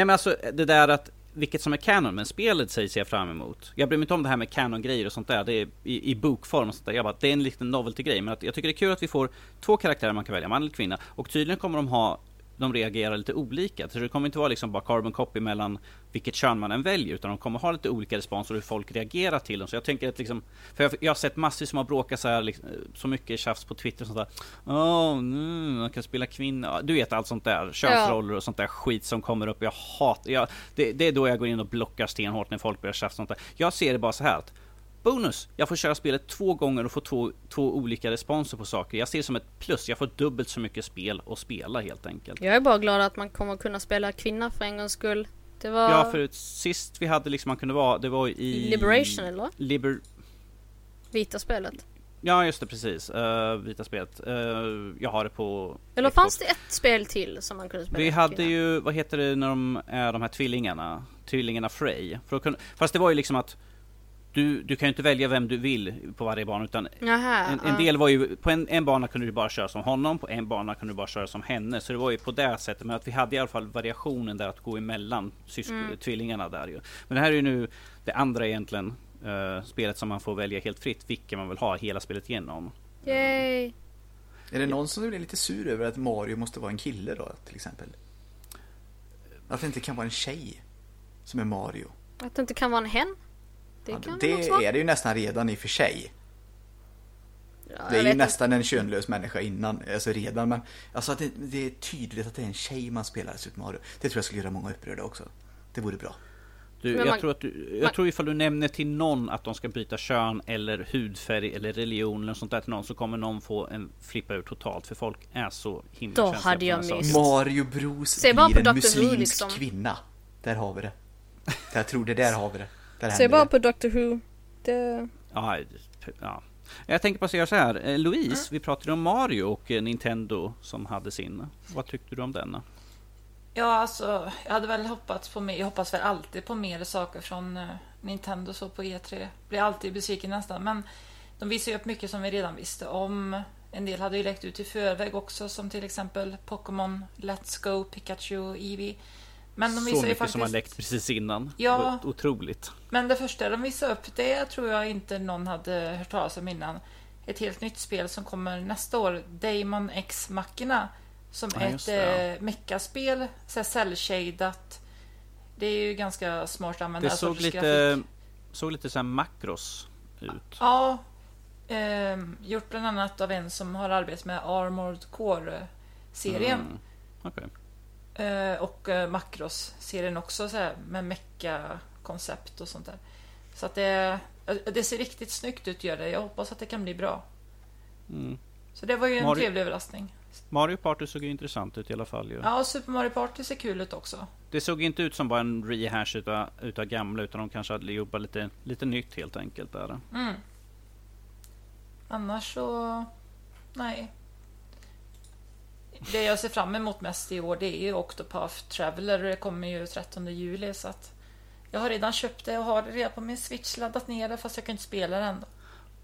men alltså det där att vilket som är canon, men spelet sägs jag fram emot. Jag bryr mig inte om det här med canon-grejer och sånt där. Det är i bokform och sånt där. Jag bara, det är en liten novelty-grej, men jag tycker det är kul att vi får två karaktärer man kan välja, man eller kvinna. Och tydligen kommer de reagerar lite olika. Så det kommer inte vara liksom bara carbon copy mellan vilket kön man än väljer, utan de kommer ha lite olika responser och hur folk reagerar till dem. Så jag tänker att liksom, för jag har sett massor som har bråkat så här liksom, så mycket tjafs på Twitter och sånt där. Man kan spela kvinna. Du vet allt sånt där, könsroller och sånt där skit som kommer upp. Jag hatar. Det är då jag går in och blockar stenhårt när folk börjar tjafsa sånt där. Jag ser det bara så här att bonus. Jag får köra spelet 2 gånger och få två olika responser på saker. Jag ser det som ett plus. Jag får dubbelt så mycket spel att spela helt enkelt. Jag är bara glad att man kommer kunna spela kvinna för en gångs skull. Det var... Ja, förut sist vi hade liksom man kunde vara, det var i... Liberation eller? Vita spelet. Ja, just det, precis. Vita spelet. Jag har det på... Eller fanns det ett spel till som man kunde spela? Vi hade ju, vad heter det när de är de här tvillingarna? Tvillingarna Frey. Fast det var ju liksom att du kan ju inte välja vem du vill på varje bana, utan en del var ju på en bana kunde du bara köra som honom, på en bana kunde du bara köra som henne, så det var ju på det sättet, men att vi hade i alla fall variationen där att gå emellan tvillingarna där ju. Men det här är ju nu det andra egentligen spelet som man får välja helt fritt vilken man vill ha hela spelet igenom. Yay. Är det någon som blir lite sur över att Mario måste vara en kille då till exempel? Att det inte kan vara en tjej som är Mario? Att det inte kan vara en hen? Det är det ju nästan redan i och för sig. Ja, det är ju nästan en könlös människa innan, alltså redan, men alltså att det är tydligt att det är en tjej man spelar i Super Mario. Det tror jag skulle göra många upprörda också. Det vore bra. Jag tror ifall du nämner till någon att de ska byta kön eller hudfärg eller religion eller sånt där till någon, så kommer någon få en flippa ur totalt, för folk är så himla känsliga. Då hade jag missat. Mario Bros blir en muslimsk kvinna. Där har vi det. Jag tror det där har vi det. Se bara på Doctor Who. Ja. Jag tänker på att säga så här. Louise, vi pratade om Mario och Nintendo som hade sin. Vad tyckte du om denna? Ja, alltså, jag hade väl hoppats på mer. Jag hoppas väl alltid på mer saker från Nintendo så på E3. Blir alltid besviken nästan. Men de visar ju upp mycket som vi redan visste om. En del hade ju läckt ut i förväg också, som till exempel Pokémon Let's Go, Pikachu och Eevee. Men de visar så mycket faktiskt... som har läckt precis innan. Ja. Otroligt. Men det första de visar upp, det tror jag inte någon hade hört talas om innan. Ett helt nytt spel som kommer nästa år, Daemon X Mackina, som är ett meckaspel, så cell-shadat. Det är ju ganska smart att använda. Det såg lite så här Macross ut. Ja, gjort bland annat av en som har arbetat med Armored Core-serien. Mm. Okej. Och Macross-serien också så här, med mecka-koncept och sånt där. Så att det ser riktigt snyggt ut, gör det. Jag hoppas att det kan bli bra. Mm. Så det var ju en trevlig överraskning. Mario Party såg ju intressant ut i alla fall ju. Ja, Super Mario Party ser kul ut också. Det såg inte ut som bara en rehash utav gamla, utan de kanske hade jobbat lite nytt helt enkelt där. Mm. Annars så... nej. Det jag ser fram emot mest i år, det är ju Octopath Traveler, och det kommer ju 13 juli, så att jag har redan köpt det och har det redan på min Switch, laddat ner det, fast jag kan inte spela det ändå.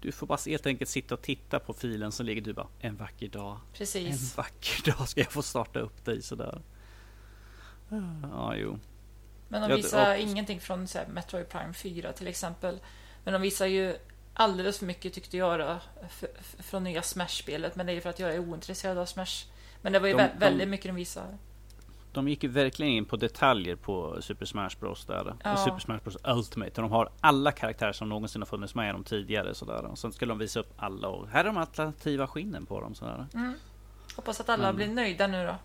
Du får bara helt enkelt sitta och titta på filen som ligger, du bara, en vacker dag. Precis. En vacker dag ska jag få starta upp dig sådär. Ja, jo. Men de visar ingenting från så här, Metroid Prime 4 till exempel. Men de visar ju alldeles för mycket, tyckte jag, från nya Smash-spelet. Men det är för att jag är ointresserad av Smash. Men det var ju väldigt mycket de visade. De gick ju verkligen in på detaljer på Super Smash Bros. Där. Ja. Super Smash Bros Ultimate. Och de har alla karaktärer som någonsin har funnits med dem tidigare. Sådär. Och sen skulle de visa upp alla. Och här är de alternativa skinnen på dem. Sådär. Mm. Hoppas att alla blir nöjda nu då.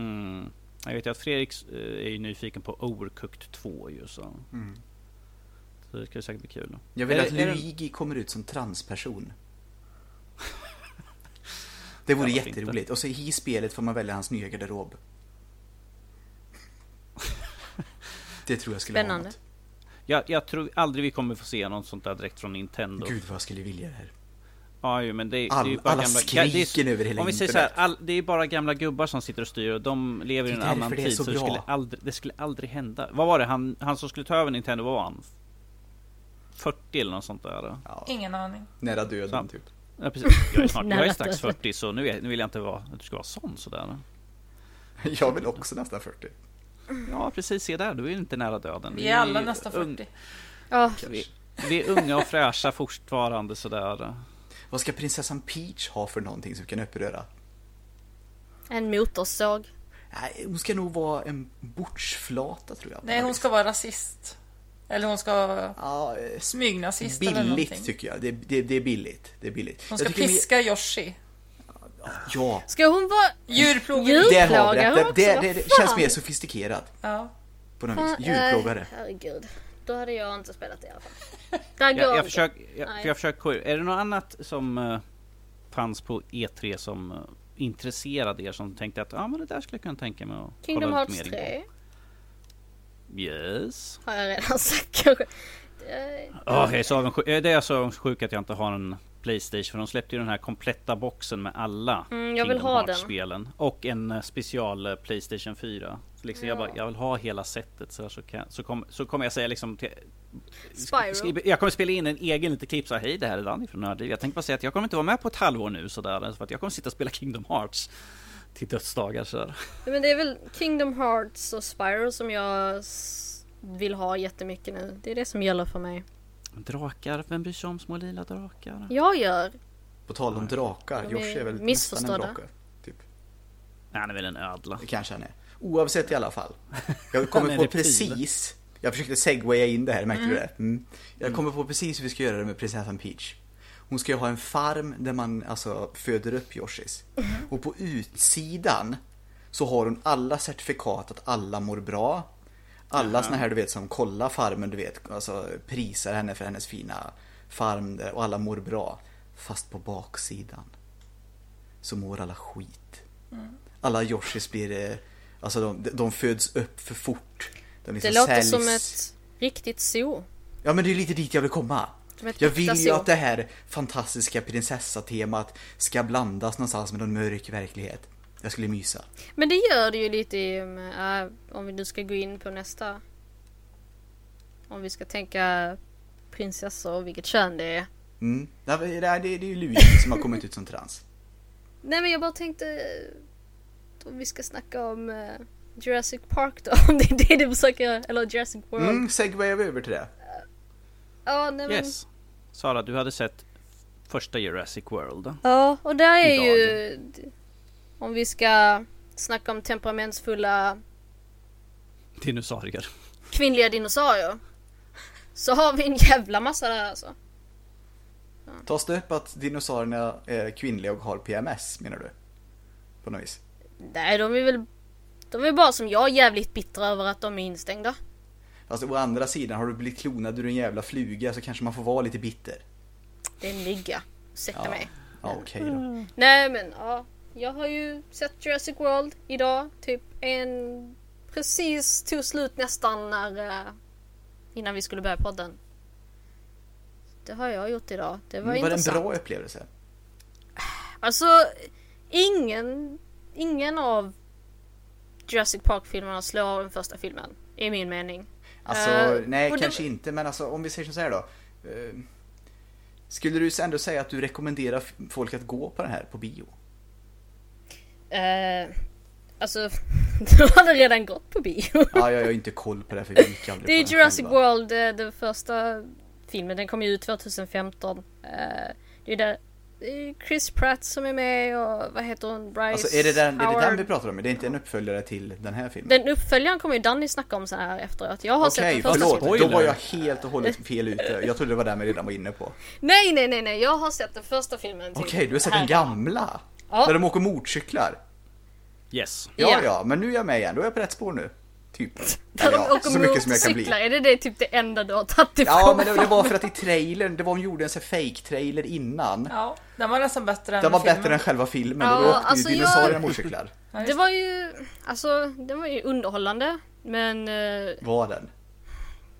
Mm. Jag vet ju att Fredrik är ju nyfiken på Overcooked 2. Ju, så. Mm. Så det ska ju säkert bli kul. Då. Jag vill att Luigi kommer ut som transperson. Det vore jätteroligt. Inte. Och så i spelet får man välja hans nya garderob. Det tror jag skulle vara något. Jag tror aldrig vi kommer få se något sånt där direkt från Nintendo. Gud vad jag skulle vilja det här. Ja, ju, men det är ju bara alla gamla, skriken över hela om vi säger internet. Så här, det är bara gamla gubbar som sitter och styr, och de lever i en annan tid, så det skulle aldrig hända. Vad var det? Han som skulle ta över Nintendo, vad var han? 40 eller något sånt där? Ja. Ingen aning. Nära döden typ. Ja, precis. Jag är strax 40, så nu vill jag inte vara att du ska vara sån sådär. Jag vill också nästan 40. Ja, precis, se där, du är inte nära döden. Vi är alla nästan 40. Ja. Vi är unga och fräscha fortfarande sådär. Vad ska prinsessan Peach ha för någonting som kan uppröra? En motorsåg. Nej, hon ska nog vara en bortsflata, tror jag. Nej, hon ska vara rasist. Eller hon ska smygnazist eller någonting. Billigt tycker jag. Det är billigt. Det är billigt. Hon ska piska Yoshi. Ja. Ska hon vara djurplågare? Det känns mer sofistikerat. Ja. På något vis. Djurplågare. Herregud. Då hade jag inte spelat det i alla fall. Är det något annat som fanns på E3 som intresserade er, som tänkte att men det där skulle jag kunna tänka mig att Kingdom Hearts 3. Yes. Har jag redan sagt kanske. Det är jag så sjuk att jag inte har en PlayStation, för de släppte ju den här kompletta boxen med alla Kingdom Hearts-spelen och en special PlayStation 4. Så liksom jag vill ha hela sättet, så kommer jag säga liksom till, jag kommer spela in en egen liten klipp så här, hej, det här är Danny från Nördliv. Jag tänkte bara säga att jag kommer inte vara med på ett halvår nu så där, för att jag kommer sitta och spela Kingdom Hearts till dödsdagar så där. Men det är väl Kingdom Hearts och Spyro som jag vill ha jättemycket nu. Det är det som gäller för mig. Drakar, vem bryr sig om små lila drakar? Jag gör. På tal om drakar, Josh är väl nästan en drake typ. Nej, han är väl en ödla. Det kanske han är. Oavsett i alla fall. Jag kommer på precis. Jag försökte segwaya in det här, märkte du det? Mm. Jag kommer på precis hur vi ska göra det med prinsessan Peach. Hon ska ju ha en farm där man alltså föder upp Yoshis. Och på utsidan så har hon alla certifikat att alla mår bra. Alla såna här, du vet, som kollar farmen, du vet, alltså prisar henne för hennes fina farm där, och alla mår bra. Fast på baksidan så mår alla skit. Alla Yoshis blir, alltså de föds upp för fort. De liksom det låter som ett riktigt zoo. Ja, men det är lite dit jag vill komma. Jag vill ju att det här fantastiska prinsessa-temat ska blandas någonstans med en mörk verklighet. Jag skulle mysa. Men det gör det ju lite med, om vi nu ska gå in på nästa. Om vi ska tänka prinsessor och vilket kön det är. Mm. Det är ju Louis som har kommit ut som trans. Nej, men jag bara tänkte om vi ska snacka om Jurassic Park då, om det är det du försöker, eller Jurassic World. Segwayar vi över till det. Yes. Sara, du hade sett första Jurassic World. Ja, och där är ju, om vi ska snacka om temperamentsfulla dinosaurier, kvinnliga dinosaurier, så har vi en jävla massa där alltså. Ja. Tas det upp att dinosaurierna är kvinnliga och har PMS, menar du? På något vis. Nej, de är bara som jag, jävligt bittra över att de är instängda. Alltså, å andra sidan, har du blivit klonad ur en jävla fluga så kanske man får vara lite bitter. Det är en ligga. Sätta mig. Ja, okej då. Nej, men ja. Jag har ju sett Jurassic World idag. Typ precis tog slut nästan innan vi skulle börja podden. Det har jag gjort idag. Det var intressant. Var det en bra upplevelse? Alltså, ingen av Jurassic Park-filmerna slår den första filmen, i min mening. Alltså, nej, kanske inte. Men alltså, om vi säger så här då. Skulle du ändå säga att du rekommenderar folk att gå på den här på bio? Alltså, du hade redan gått på bio. Jag har inte koll på det här, för jag gick aldrig. Det är Jurassic World, den första filmen. Den kom ju ut 2015. Det är där Chris Pratt som är med, och vad heter hon? Bryce alltså, är det den vi pratar om? Det är inte en uppföljare till den här filmen. Den uppföljaren kommer ju Danny snacka om så här efteråt. Jag har sett den första. Okej, då var jag helt och hållet fel ute. Jag trodde det var den vi redan var inne på. Nej, jag har sett den första filmen. Okej, du har sett den gamla. Ja. När de åker motorcyklar. Yes. Ja, men nu är jag med igen. Då är jag på rätt spår nu. Typ. Så mycket som jag kan bli. Är det typ det enda du har tagit ifrån? Ja, men det var för att i trailern, de gjorde en så fake-trailer innan. Ja, den var nästan bättre än filmen. Den var bättre än själva filmen. Ja, och då åkte alltså dinosaurier motorcyklar. Det var ju, alltså, den var ju underhållande, men... Var den?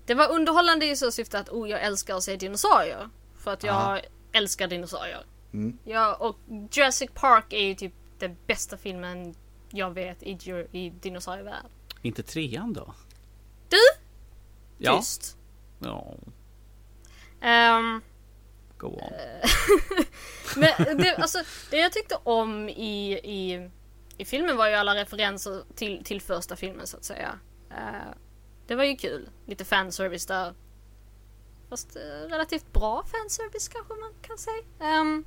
Det var underhållande i så syfte att, jag älskar att se dinosaurier. För att jag älskar dinosaurier. Mm. Ja, och Jurassic Park är ju typ den bästa filmen jag vet i dinosaurievärld. Inte trean då? Du? Ja. Tyst. Ja. Go on. Men alltså, det jag tyckte om i filmen var ju alla referenser till första filmen, så att säga. Det var ju kul. Lite fanservice där. Fast relativt bra fanservice, kanske man kan säga.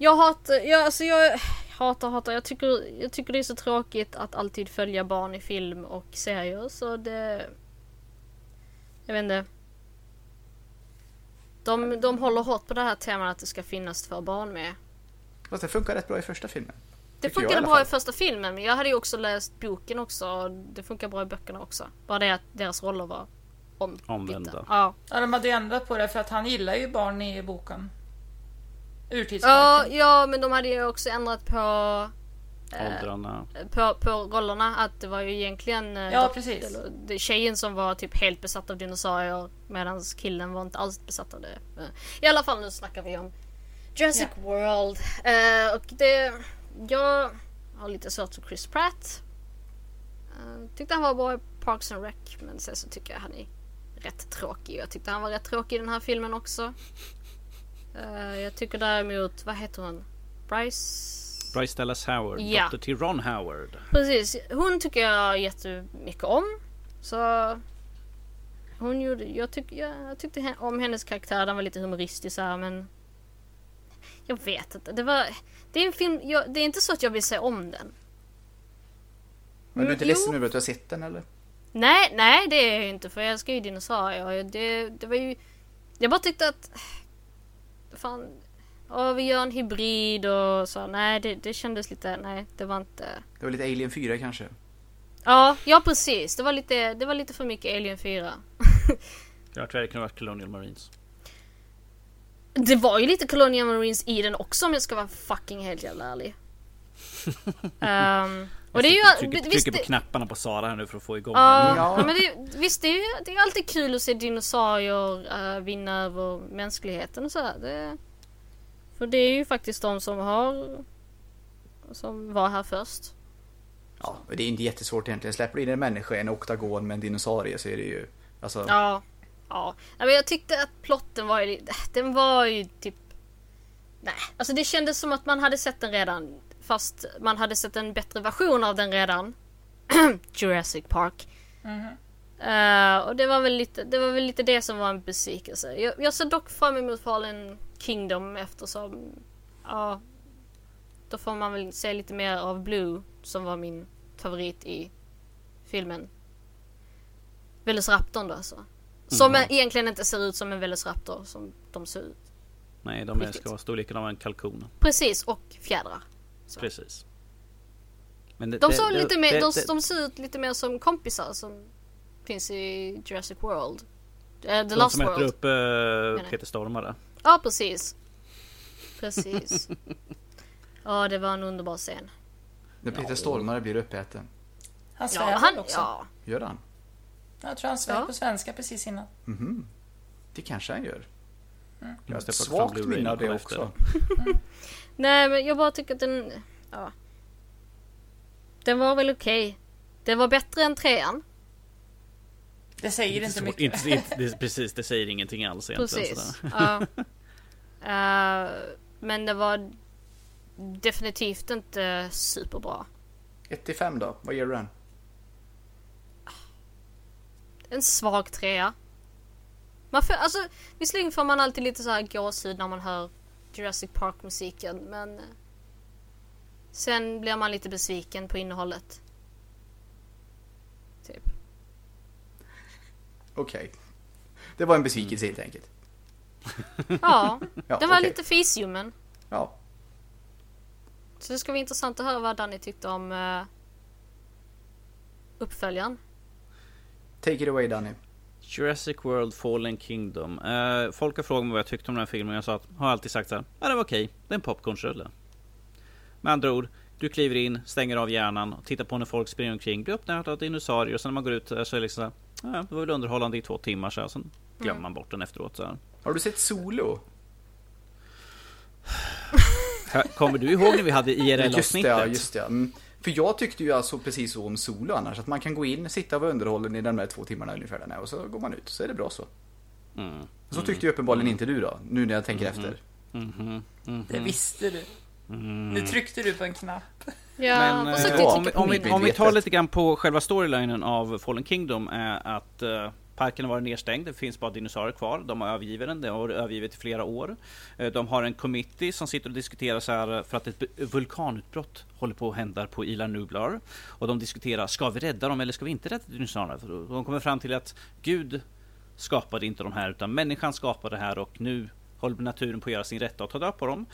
Jag hatar. Jag tycker det är så tråkigt att alltid följa barn i film och serier, så det... Jag vet inte. De håller hårt på det här temat att det ska finnas för barn med. Fast det funkar rätt bra i första filmen. Det funkade bra i första filmen, men jag hade ju också läst boken också. Det funkar bra i böckerna också. Bara det att deras roller var omvända. Ja, de hade ju ändrat på det för att han gillar ju barn i boken. Ja, men de hade ju också ändrat på åldrarna. På rollerna, att det var ju egentligen tjejen som var typ helt besatt av dinosaurier, medan killen var inte alls besatt av det. I alla fall, nu snackar vi om Jurassic World. Och jag har lite svårt för Chris Pratt. Tyckte han var bra i Parks and Rec, men sen så tycker jag han är rätt tråkig. Jag tyckte han var rätt tråkig i den här filmen också. Jag tycker däremot, vad heter hon? Bryce Dallas Howard, dotter till Ron Howard. Precis, hon tycker jag jättemycket om. Så hon gjorde, jag tyckte om hennes karaktär. Den var lite humoristisk så här, men jag vet inte. Det är en film, det är inte så att jag vill se om den. Men du är inte ledsen över att du har sett den, eller? Nej, det är jag ju inte, för jag älskar ju dinosaurier. Det var ju, jag bara tyckte att vi gör en hybrid och så. Nej, det kändes lite... Nej, det var inte... Det var lite Alien 4 kanske. Ja, precis. Det var lite för mycket Alien 4. Jag tror det kunde ha varit Colonial Marines. Det var ju lite Colonial Marines i den också, om jag ska vara fucking helt jävla ärlig. Och det är ju... Trycker på knapparna på Sara här nu för att få igång den. Ja, men det är alltid kul att se dinosaurier vinna över mänskligheten och sådär. För det är ju faktiskt de som var här först. Ja, det är inte jättesvårt egentligen. Släpper du in en människa, en oktagon med en dinosaurie, så är det ju... Alltså... Ja. Men jag tyckte att plotten var ju... Den var ju typ... Nej, alltså det kändes som att man hade sett den redan... Fast man hade sett en bättre version av den redan. Jurassic Park. Och det var väl lite det som var en besvikelse. Jag ser dock fram emot Fallen Kingdom, eftersom då får man väl se lite mer av Blue, som var min favorit i filmen. Velociraptorn då, alltså. Som egentligen inte ser ut som en velociraptor som de ser ut. Nej, de är ska storleken av en kalkon. Precis, och fjädrar. Så. Precis. Men de ser ut lite mer som kompisar som finns i Jurassic World. The Lost som World. De upp Peter Stormare. Ja, precis. Precis. Det var en underbar scen. När Peter Stormare blir uppäten. Han svär också. Ja. Gör han? Jag tror han svär på svenska precis innan. Mm-hmm. Det kanske han gör. Jag svagt minnar det också. Nej, men jag bara tycker att den... Ja. Den var väl okej. Den var bättre än trean. Det säger inte mycket. Precis, det säger ingenting alls egentligen. Precis. Men det var definitivt inte superbra. 1-5 då, vad gör du den? En svag trea. Alltså, visserligen får man alltid lite så här gåshud när man hör Jurassic Park-musiken, men sen blir man lite besviken på innehållet. Typ. Okej. Det var en besvikelse helt enkelt. Ja, den var lite fisjummen. Ja. Så det ska bli intressant att höra vad Danny tyckte om uppföljaren. Take it away, Danny. Jurassic World Fallen Kingdom. Folk har frågat mig vad jag tyckte om den här filmen. Jag sa att, har alltid sagt så här, det var okej. Det är en popcornrulle. Med andra ord, du kliver in, stänger av hjärnan och tittar på när folk springer omkring. Du öppnar ett dinosaurier och sen när man går ut så är det liksom så här, det var väl underhållande i 2 timmar så här, och sen glömmer man bort den efteråt så här. Har du sett Solo? Kommer du ihåg när vi hade IRL-avsnittet? Just det. Mm. För jag tyckte ju alltså precis så om Solo annars, att man kan gå in, sitta och underhållen i de där 2 timmarna ungefär där, och så går man ut, så är det bra så. Så tyckte ju uppenbarligen inte du då, nu när jag tänker efter. Det visste du. Nu tryckte du på en knapp. Ja, men, om vi tar lite grann på själva storylinen av Fallen Kingdom, är att parken har varit nedstängd, det finns bara dinosaurier kvar, de har övergivit den, det har övergivit i flera år. De har en committee som sitter och diskuterar så här, för att ett vulkanutbrott håller på att hända på Ila Nublar, och de diskuterar, ska vi rädda dem eller ska vi inte rädda dinosaurierna? För de kommer fram till att Gud skapade inte de här, utan människan skapade det här, och nu håller naturen på att göra sin rätta och ta död på dem.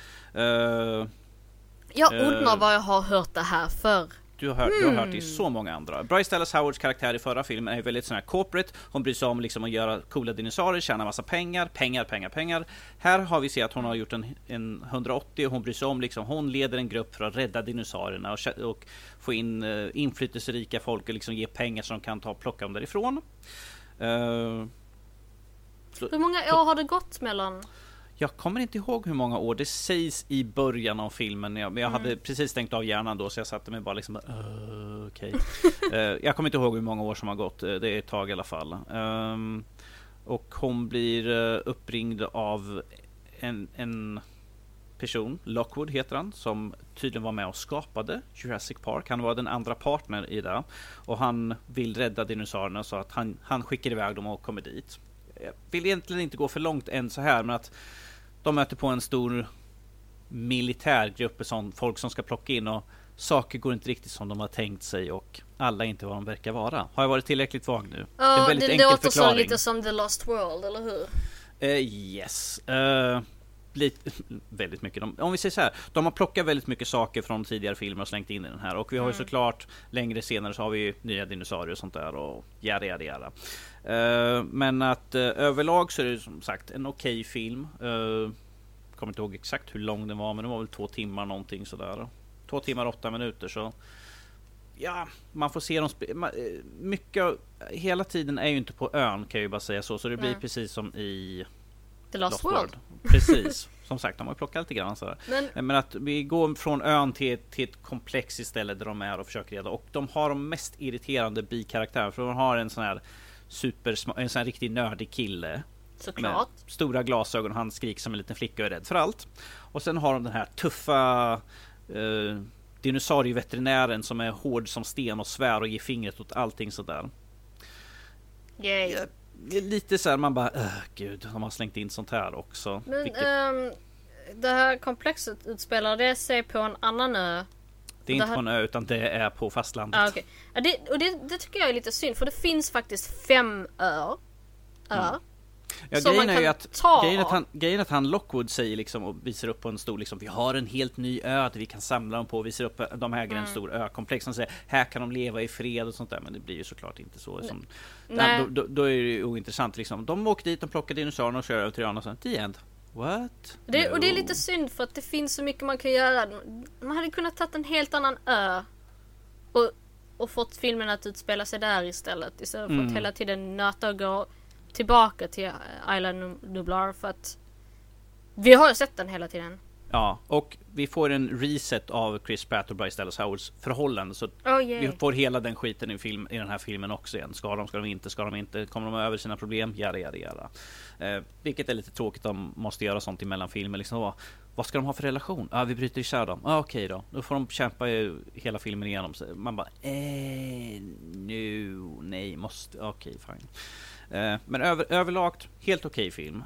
Jag undrar vad jag har hört det här för. Du har hört det i så många andra. Bryce Dallas Howards karaktär i förra filmen är väldigt sån här corporate. Hon bryr sig om liksom att göra coola dinosaurier, tjäna massa pengar. Här har vi sett att hon har gjort en 180, och hon bryr sig om liksom, hon leder en grupp för att rädda dinosaurierna och få in inflytelserika folk och liksom ge pengar så de kan plocka dem därifrån. Hur många år har det gått mellan? Jag kommer inte ihåg hur många år, det sägs i början av filmen. Jag hade precis stängt av hjärnan då, så jag satte mig bara liksom jag kommer inte ihåg hur många år som har gått, det är ett tag i alla fall. Och hon blir uppringd av en person, Lockwood heter han, som tydligen var med och skapade Jurassic Park. Han var den andra partner i det, och han vill rädda dinosaurierna, så att han skickar iväg dem och kommer dit. Jag vill egentligen inte gå för långt än så här, men att de möter på en stor militärgrupp, folk som ska plocka in, och saker går inte riktigt som de har tänkt sig, och alla är inte vad de verkar vara. Har jag varit tillräckligt vag nu? Ja, det låter så lite som The Last World, eller hur? Yes. Väldigt mycket. Om vi säger så här, de har plockat väldigt mycket saker från tidigare filmer och slängt in i den här, och vi har ju såklart längre senare så har vi ju nya dinosaurier och sånt där, och jära. Men att överlag så är det som sagt en okej film. Kommer inte ihåg exakt hur lång den var, men det var väl 2 timmar någonting sådär. 2 timmar 8 minuter, så ja, man får se dem mycket hela tiden är ju inte på ön, kan jag ju bara säga så det blir precis som i The Lost World. Precis, som sagt, de har plockat lite grann sådär. Men att vi går från ön till ett komplex istället där de är och försöker reda, och de har de mest irriterande bikaraktärer, för de har en sån här en sån här riktigt nördig kille. Såklart. Stora glasögon, han skriker som en liten flicka och är rädd för allt. Och sen har de den här tuffa dinosaurieveterinären som är hård som sten och svär och ger fingret åt allting sådär. Yay. Lite så här, man bara, gud, de har slängt in sånt här också. Men det här komplexet utspelar det sig på en annan ö? Det är inte på en ö utan det är på fastlandet. Ah, okay. Det tycker jag är lite synd, för det finns faktiskt 5 öar. Ja, grejen är att han Lockwood säger liksom och visar upp på en stor liksom, vi har en helt ny ö att vi kan samla dem på och visar upp de här grejerna, en stor ökomplex och säger här kan de leva i fred och sånt där, men det blir ju såklart inte så. Liksom, då är det ju ointressant liksom. De åker dit, de plockar dinosaurierna och kör över till Rana och sånt. The end. What? Och det är lite synd för att det finns så mycket man kan göra. Man hade kunnat ta en helt annan ö och fått filmen att utspela sig där istället. Istället för att hela tiden nöta och gå tillbaka till Island Nublar, för att vi har ju sett den hela tiden. Ja, och vi får en reset av Chris Pratt och Bryce Dallas Howards förhållande, så vi får hela den skiten i den här filmen också igen. Ska de inte? Kommer de över sina problem? Jada. Vilket är lite tråkigt, de måste göra sånt i mellanfilmer. Liksom, vad ska de ha för relation? Vi bryter isär dem. Okej då. Då får de kämpa hela filmen igenom. Så man bara, måste. Okej, fine. Men överlagt helt okej film.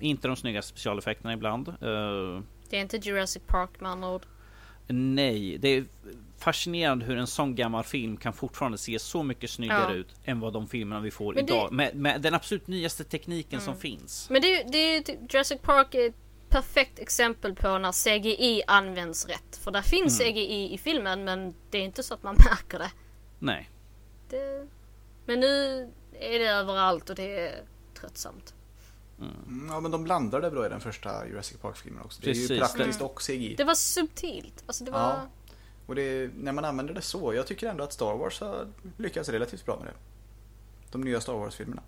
Inte de snyggaste specialeffekterna ibland. Det är inte Jurassic Park med andra ord. Nej, det är fascinerande hur en sån gammal film kan fortfarande se så mycket snyggare ut än vad de filmerna vi får idag. Med den absolut nyaste tekniken som finns. Men Jurassic Park är ett perfekt exempel på när CGI används rätt. För där finns CGI i filmen, men det är inte så att man märker det. Nej. Men nu är det överallt och det är tröttsamt. Ja, men de landade bra i den första Jurassic Park-filmen också. Precis. Det är ju praktiskt och CGI. Det var subtilt. Alltså det var... Ja. Och när man använder det så, jag tycker ändå att Star Wars har lyckats relativt bra med det. De nya Star Wars-filmerna.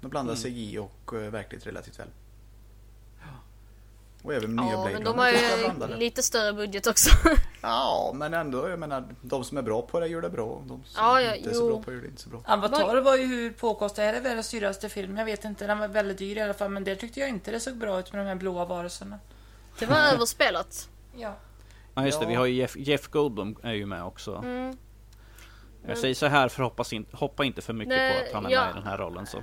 De blandar CGI och verkligt relativt väl. Och även nya Blade Runner. De har ju lite större budget också. Ja, men ändå, jag menar, de som är bra på det gör det bra, och de som inte är så bra på det gör det inte så bra. Avatar var ju hur påkostad, är det väl den dyraste filmen? Jag vet inte, den var väldigt dyr i alla fall, men det tyckte jag inte det såg bra ut med de här blåa varelserna. Det var överspelat. Ja, just det, vi har ju Jeff Goldblum är ju med också. Jag säger så här, för hoppa inte för mycket på att han är med i den här rollen. Så.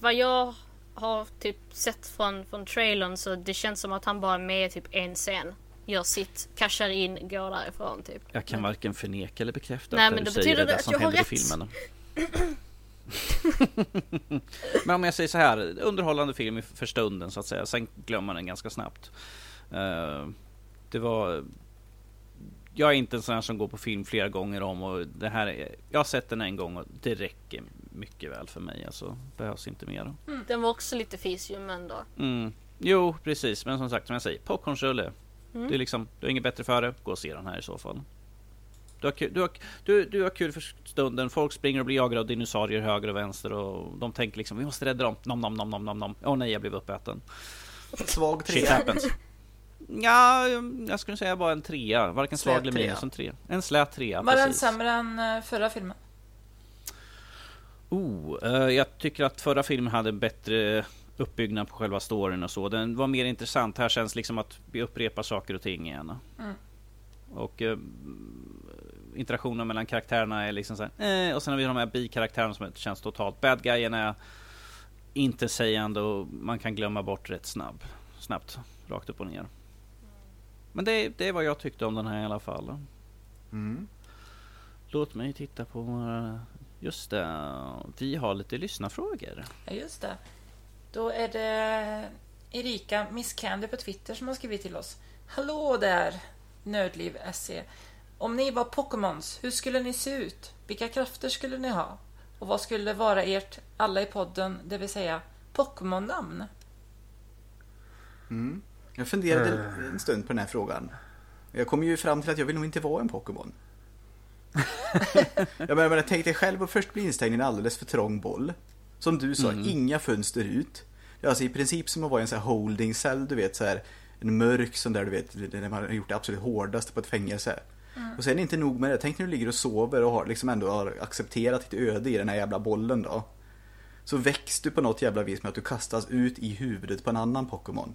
Vad jag har typ sett från trailern, så det känns som att han bara är med typ en scen, gör sitt, cashar in, går därifrån typ. Jag kan varken förneka eller bekräfta. Nej, men det betyder det att jag har rätt i filmen. Men om jag säger så här, underhållande film för stunden så att säga, sen glömmer man den ganska snabbt. Jag är inte en sån här som går på film flera gånger om, och det här jag har sett den en gång och det räcker mycket väl för mig, alltså behövs inte mer. Den var också lite fisig men då. Jo, precis, men som sagt, som jag säger, popcornrulle. Det är liksom, du är inget bättre för det, gå och se den här i så fall. Du har kul för stunden, folk springer och blir jagade av dinosaurier höger och vänster och de tänker liksom, vi måste rädda dem, nom. Åh nej, jag blev uppäten. Svag trea. Ja, jag skulle säga bara en trea, varken svag eller minus en trea. En slät trea, precis. Var den sämre än förra filmen? Jag tycker att förra filmen hade en bättre uppbyggnad på själva storyn och så. Den var mer intressant. Här känns liksom att vi upprepar saker och ting igen. Och interaktionen mellan karaktärerna är liksom så här, och sen har vi de här bikaraktärerna som känns totalt. Bad guyen är inte sägande och man kan glömma bort rätt snabbt, rakt upp och ner. Men det är vad jag tyckte om den här i alla fall. Låt mig titta på några... Just det, vi har lite lyssnarfrågor. Ja, just det. Då är det Erika Miss Candy på Twitter som har skrivit till oss. Hallå där, Nördliv SE. Om ni var Pokémons, hur skulle ni se ut? Vilka krafter skulle ni ha? Och vad skulle vara ert, alla i podden, det vill säga Pokémon-namn? Jag funderade en stund på den här frågan. Jag kom ju fram till att jag vill nog inte vara en Pokémon. Men jag tänkte själv att först bli instängd i en alldeles för trång boll. Som du sa, inga fönster ut. Alltså i princip som att vara i en sån här holding cell, du vet, så här, en mörk sån där, du vet, när man har gjort det absolut hårdaste på ett fängelse. Och sen inte nog med det, tänk när du ligger och sover och har liksom ändå har accepterat ditt öde i den här jävla bollen då. Så väcks du på något jävla vis med att du kastas ut i huvudet på en annan Pokémon.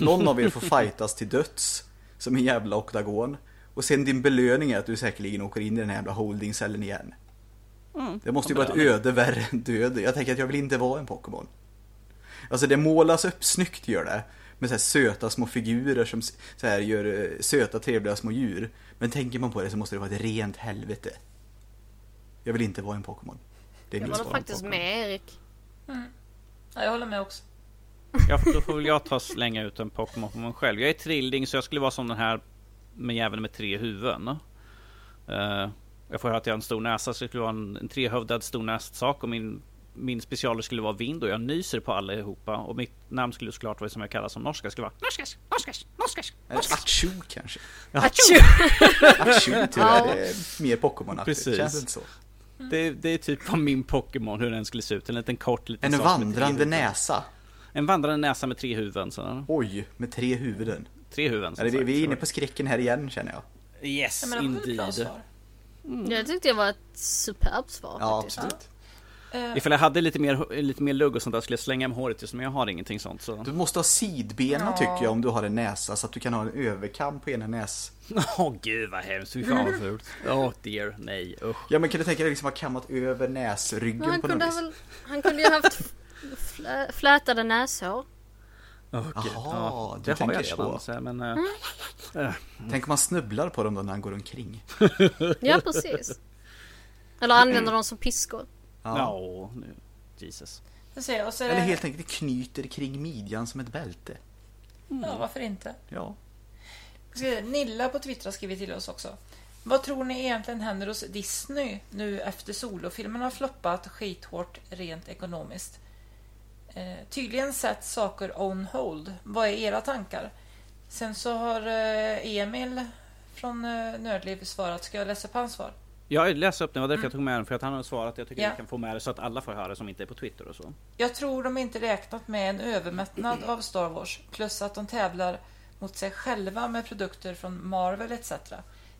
Någon av er får fightas till döds. som en jävla oktagon. Och sen din belöning är att du säkerligen åker in i den här jävla holdingcellen igen. Mm, det måste ju vara ett öde värre än död. Jag tänker att jag vill inte vara en Pokémon. Alltså det målas upp snyggt gör det. Med så här söta små figurer som så här gör söta trevliga små djur. Men tänker man på det så måste det vara ett rent helvete. Jag vill inte vara en Pokémon. Det är jag håller faktiskt med Erik. Mm. Ja, jag håller med också. Då får väl jag ta slänga ut en Pokémon på mig själv. Jag är trilling så jag skulle vara som den här med jäveln med tre huvuden. Jag får höra att jag har en stor näsa så det skulle vara en trehövdad stor nässak och min specialer skulle vara vind och jag nyser på alla ihopa och mitt namn skulle såklart vara som jag kallar som norska skulle vara norskas. Achu kanske. Achu är mer Pokémon precis. Känns inte så. Det är typ vad min Pokémon hur den skulle se ut en liten kort liten en sak vandrande näsa. En vandrande näsa med tre huvuden sådär. Oj, med tre huvuden. Tre huvuden. Eller, vi är inne på skräcken här igen känner jag. Yes, ja, indeed. Mm. Jag tyckte det var ett superb svar. Ja, absolut. Ifall jag hade lite mer lugg och sånt där skulle jag slänga med håret just men jag har ingenting sånt så. Du måste ha sidbena tycker jag om du har en näsa så att du kan ha en överkam på ena näs. Åh gud vad hemskt. Vi fan fult. Åh dear, nej. Usch. Ja men kan du tänka dig liksom ha kammat över näsryggen på något vis? Han kunde ju haft flätade näshår. Jaha, det har jag redan så, men, tänk om man snubblar på dem då när han går omkring. Ja, precis. Eller använder dem som piskor. Ja, Jesus. Eller helt enkelt knyter kring midjan som ett bälte. Mm. Ja, varför inte? Ja. Nilla på Twitter skriver till oss också. Vad tror ni egentligen händer hos Disney nu efter solofilmerna har floppat skithårt rent ekonomiskt? Tydligen sett saker on hold. Vad är era tankar? Sen så har Emil från Nördliv svarat. Ska jag läsa på hans svar? Jag läser upp den, det var därför jag tog med den. För att han har svarat, jag tycker vi kan få med det så att alla får höra som inte är på Twitter och så. Jag tror de inte räknat med en övermättnad av Star Wars. Plus att de tävlar mot sig själva med produkter från Marvel etc.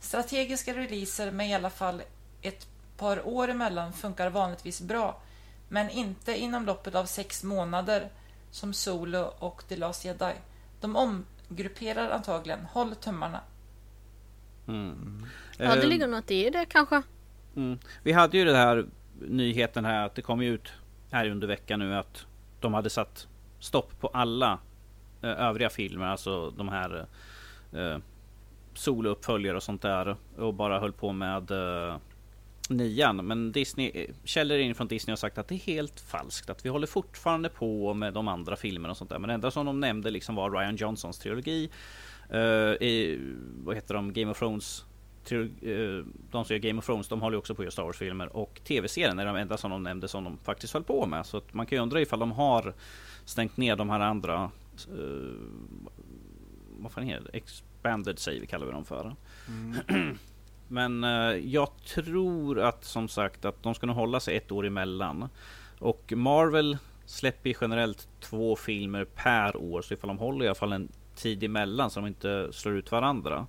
Strategiska releaser med i alla fall ett par år emellan funkar vanligtvis bra. Men inte inom loppet av 6 månader som Solo och The Last Jedi. De omgrupperar antagligen. Håll tummarna. Mm. Ja, det ligger något i det kanske. Mm. Vi hade ju den här nyheten här att det kom ut här under veckan nu att de hade satt stopp på alla övriga filmer. Alltså de här Solo-uppföljare och sånt där. Och bara höll på med... 9, men Disney, källor in från Disney har sagt att det är helt falskt att vi håller fortfarande på med de andra filmerna och sånt där, men det enda som de nämnde liksom var Rian Johnsons trilogi vad heter de? Game of Thrones de som gör Game of Thrones, de håller ju också på Star Wars-filmer och tv-serien är de enda som de nämnde som de faktiskt höll på med, så att man kan ju undra ifall de har stängt ner de här andra vad fan är det? Expanded säger vi, kallar vi dem för Men jag tror att som sagt att de ska nog hålla sig ett år emellan. Och Marvel släpper generellt 2 filmer per år. Så ifall de håller i alla fall en tid emellan så de inte slår ut varandra.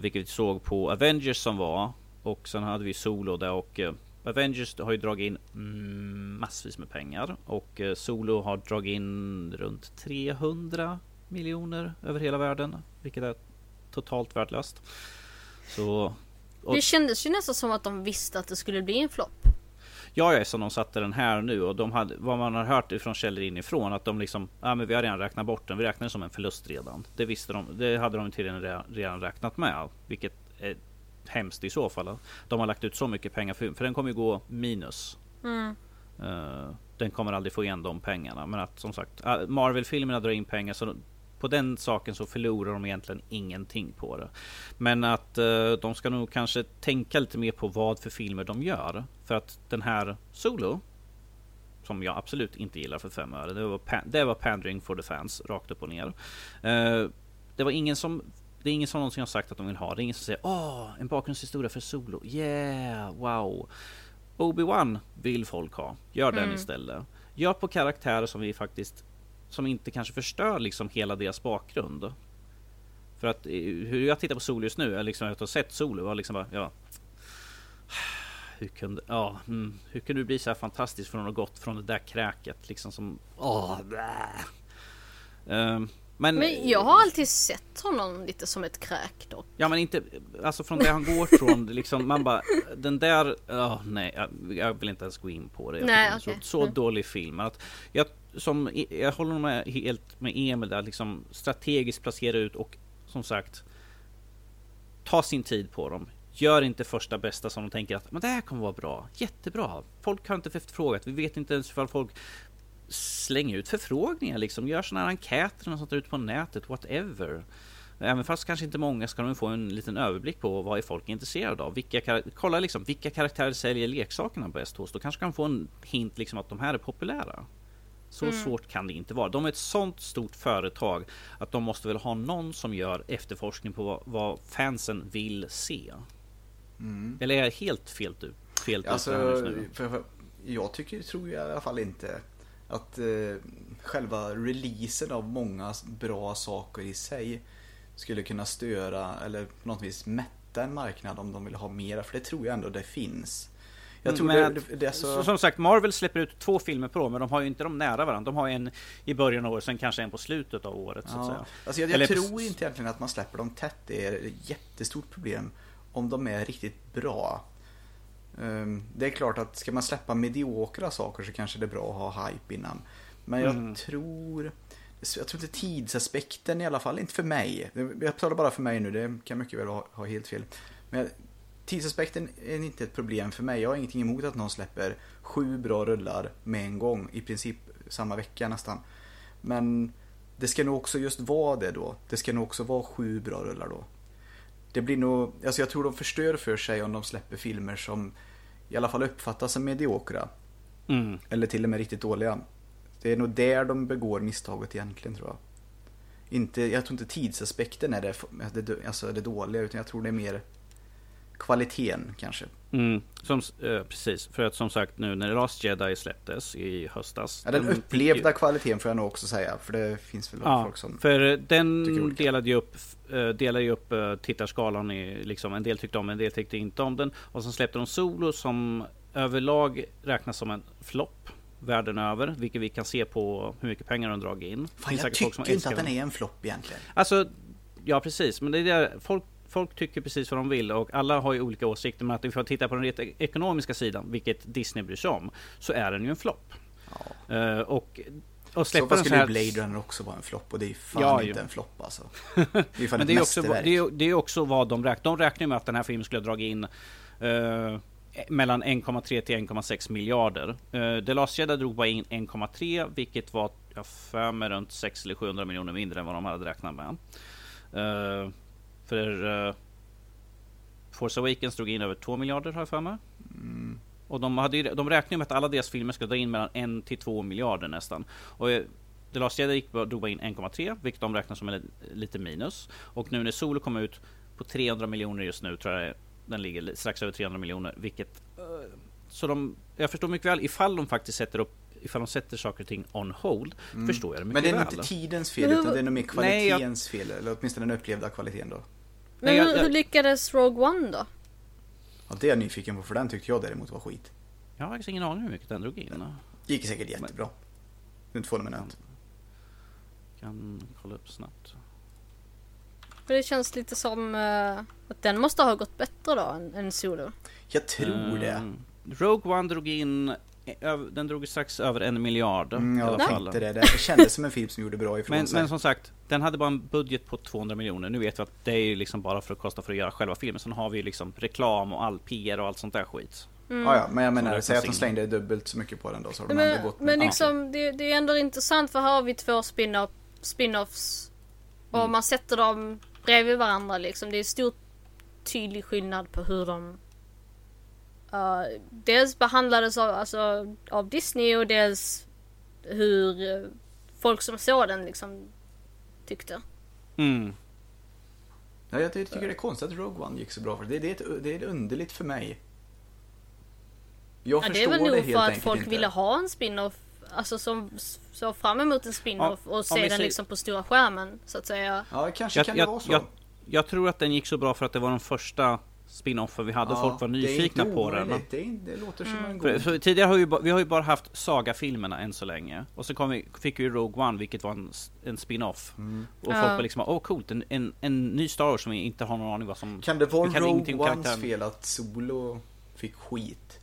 Vilket vi såg på Avengers som var. Och sen hade vi Solo där och Avengers har ju dragit in massvis med pengar. Och Solo har dragit in runt 300 miljoner över hela världen. Vilket är totalt värdelöst. Så, det kändes ju nästan som att de visste att det skulle bli en flopp. Ja, som de satte den här nu och de hade, vad man har hört från källor inifrån att de liksom, men vi har redan räknat bort den, vi räknade som en förlust redan. Det visste de, det hade de till redan räknat med, vilket är hemskt i så fall. De har lagt ut så mycket pengar för den kommer ju gå minus. Den kommer aldrig få igen de pengarna, men att som sagt Marvel-filmerna drar in pengar så på den saken så förlorar de egentligen ingenting på det. Men att de ska nog kanske tänka lite mer på vad för filmer de gör. För att den här Solo, som jag absolut inte gillar för 5 öre, det var pandering for the fans, rakt upp och ner. Det är ingen som någonsin har sagt att de vill ha. Det är ingen som säger, en bakgrundshistoria för Solo. Yeah, wow. Obi-Wan vill folk ha. Gör den istället. Gör på karaktärer som vi faktiskt som inte kanske förstör liksom hela deras bakgrund. För att hur jag tittar på Solo just nu är liksom att jag har sett Solo och liksom bara, hur kunde du bli så här fantastisk från något gott från det där kräket liksom som Men jag har alltid sett honom lite som ett kräk dock. Ja, men inte, alltså från det han går från, liksom, man bara, den där, nej, jag vill inte ens gå in på det. Så dålig film. Att jag håller med helt med Emil där, liksom strategiskt placera ut och som sagt, ta sin tid på dem. Gör inte första bästa som de tänker att men det här kommer vara bra, jättebra. Folk har inte efterfrågat, vi vet inte ens ifall folk slänger ut förfrågningar, liksom. Gör sådana här enkäter och sånt ut på nätet, whatever. Även fast kanske inte många ska de få en liten överblick på vad är folk intresserade av. Kolla liksom, vilka karaktärer säljer leksakerna bäst hos. Då kanske kan få en hint liksom, att de här är populära. Så svårt kan det inte vara. De är ett sånt stort företag att de måste väl ha någon som gör efterforskning på vad fansen vill se. Eller är jag helt fel ut? Jag tror i alla fall inte att själva releasen av många bra saker i sig skulle kunna störa eller på något vis mätta en marknad om de vill ha mera, för det tror jag ändå det finns. Jag tror det är så... Som sagt, Marvel släpper ut 2 filmer på år, men de har ju inte de nära varandra. De har en i början av året, sen kanske en på slutet av året, så att säga. Alltså jag tror inte egentligen att man släpper dem tätt. Det är ett jättestort problem om de är riktigt bra. Det är klart att ska man släppa mediokra saker så kanske det är bra att ha hype innan. Men jag tror inte tidsaspekten i alla fall, inte för mig. Jag talar bara för mig nu, det kan mycket väl ha helt fel. Men tidsaspekten är inte ett problem för mig. Jag har ingenting emot att någon släpper 7 bra rullar med en gång, i princip samma vecka nästan. Men det ska nog också just vara det då. Det ska nog också vara 7 bra rullar då. Det blir nog, alltså jag tror de förstör för sig om de släpper filmer som i alla fall uppfattas som mediokra. Eller till och med riktigt dåliga. Det är nog där de begår misstaget egentligen, tror jag. Jag tror inte tidsaspekten är det dåliga, utan jag tror det är mer kvaliteten kanske. Precis, för att som sagt nu när The Last Jedi släpptes i höstas. Ja, den upplevda kvaliteten får jag nog också säga, för det finns väl folk som... För den delade ju upp tittarskalan i, liksom, en del tyckte om, en del tyckte inte om den. Och sen släppte de Solo som överlag räknas som en flopp världen över, vilket vi kan se på hur mycket pengar de dragit in. Fan, jag tycker inte att den är en flopp egentligen. Alltså, ja precis, men det är där Folk tycker precis vad de vill och alla har ju olika åsikter, men att vi får titta på den ekonomiska sidan, vilket Disney bryr sig om, så är den ju en flopp. Ja. Och så vad skulle Blade Runner också vara en flopp, och det är fan en flopp alltså. Det är, men det är också vad de räknar. De räknar med att den här filmen skulle dra in mellan 1,3 till 1,6 miljarder. The Last Jedi drog bara in 1,3, vilket var runt 6 eller 700 miljoner mindre än vad de hade räknat med. För Force Awakens drog in över 2 miljarder har jag för mig. Och de räknade med att alla deras filmer skulle dra in mellan 1 till 2 miljarder nästan. Och The Last Jedi drog bara in 1,3, vilket de räknar som en lite minus. Och nu när Solo kommer ut på 300 miljoner just nu, tror jag den ligger strax över 300 miljoner. Vilket, så jag förstår mycket väl ifall de sätter saker och ting on hold, förstår jag det mycket väl. Men det är inte tidens fel, utan det är nog mer kvalitetens fel, eller åtminstone den upplevda kvaliteten då. Men hur lyckades Rogue One då? Ja, det är jag nyfiken på, för den tyckte jag däremot var skit. Jag har faktiskt ingen aning hur mycket den drog in. Det gick säkert jättebra. Runt 2 minuter. Kan kolla upp snabbt. För det känns lite som att den måste ha gått bättre då än Solo. Jag tror det. Rogue One drog in... Den drog strax över 1 miljard. Jag tänkte det kändes som en film som gjorde bra ifrån sig. Men som sagt, den hade bara en budget på 200 miljoner. Nu vet vi att det är ju liksom bara för att kosta för att göra själva filmen. Sen har vi ju liksom reklam och all PR och allt sånt där skit. Ja, men jag menar, säg att de slängde dubbelt så mycket på den då, så de hade gått med. Men liksom, det är ändå intressant, för har vi 2 spin-offs och man sätter dem bredvid varandra liksom. Det är stor tydlig skillnad på hur de dels behandlades av Disney, och dels hur folk som såg den liksom tyckte. Ja, jag tycker det är konstigt att Rogue One gick så bra, för det är underligt för mig. Jag förstår det helt enkelt inte. Det är väl nog för att folk ville ha en spin-off, alltså som så fram emot en spin-off och se den liksom på stora skärmen så att säga. Ja, kanske kan det vara så. Jag tror att den gick så bra för att det var den första spin-offen vi hade, ja, folk var nyfikna på den. Det låter som en god. För tidigare har vi har ju bara haft Saga-filmerna än så länge. Och så fick vi Rogue One, vilket var en spin-off. Mm. Och folk var liksom, coolt, en ny Star Wars som vi inte har någon aning vad som... Kan det vara Rogue Ones fel att Solo fick skit?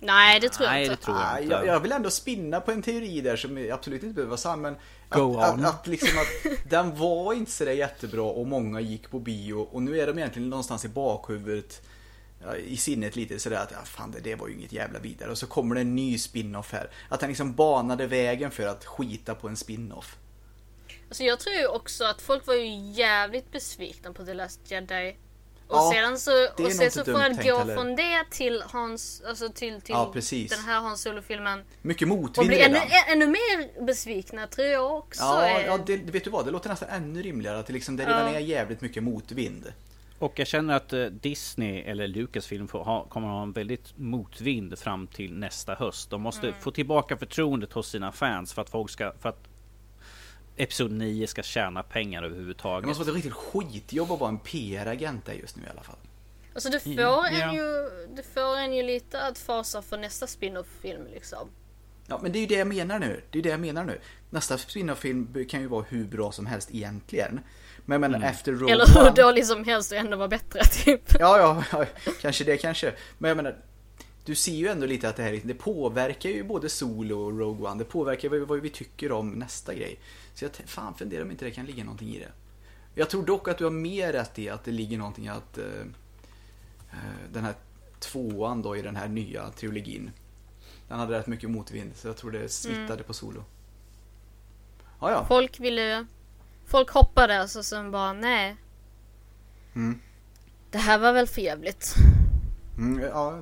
Nej, det tror jag inte. Jag vill ändå spinna på en teori där som absolut inte behöver vara sann, men att den var inte så där jättebra och många gick på bio och nu är de egentligen någonstans i bakhuvudet, i sinnet lite sådär att det var ju inget jävla vidare, och så kommer det en ny spin-off här. Att den liksom banade vägen för att skita på en spin-off. Alltså jag tror ju också att folk var ju jävligt besvikna på The Last Jedi. Och sedan så får han gå från det till Hans, alltså till den här Hans Solo-filmen. Mycket motvind redan. Och blir ännu mer besvikna tror jag också. Vet du vad, det låter nästan ännu rimligare att liksom, det redan är jävligt mycket motvind. Och jag känner att Disney eller Lucasfilm kommer ha en väldigt motvind fram till nästa höst. De måste få tillbaka förtroendet hos sina fans för att folk ska... Episod 9 ska tjäna pengar överhuvudtaget. Det måste vara ett riktigt skitjobb att vara en PR-agent där just nu i alla fall. Alltså det får en ju lite att fasa för nästa spin-off-film liksom. Ja, men det är ju det jag menar nu. Nästa spin-off-film kan ju vara hur bra som helst egentligen. Men efter Rogue One... Eller hur dålig som helst och ändå vara bättre typ. Ja, kanske. Men jag menar... Du ser ju ändå lite att det påverkar ju både Solo och Rogue One. Det påverkar vad vi tycker om nästa grej. Så jag funderar om inte det kan ligga någonting i det. Jag tror dock att du har mer rätt i att det ligger någonting att den här tvåan då i den här nya trilogin. Den hade rätt mycket motvind, så jag tror det smittade på Solo. Ja. Folk hoppade alltså som bara nej. Mm. Det här var väl för jävligt.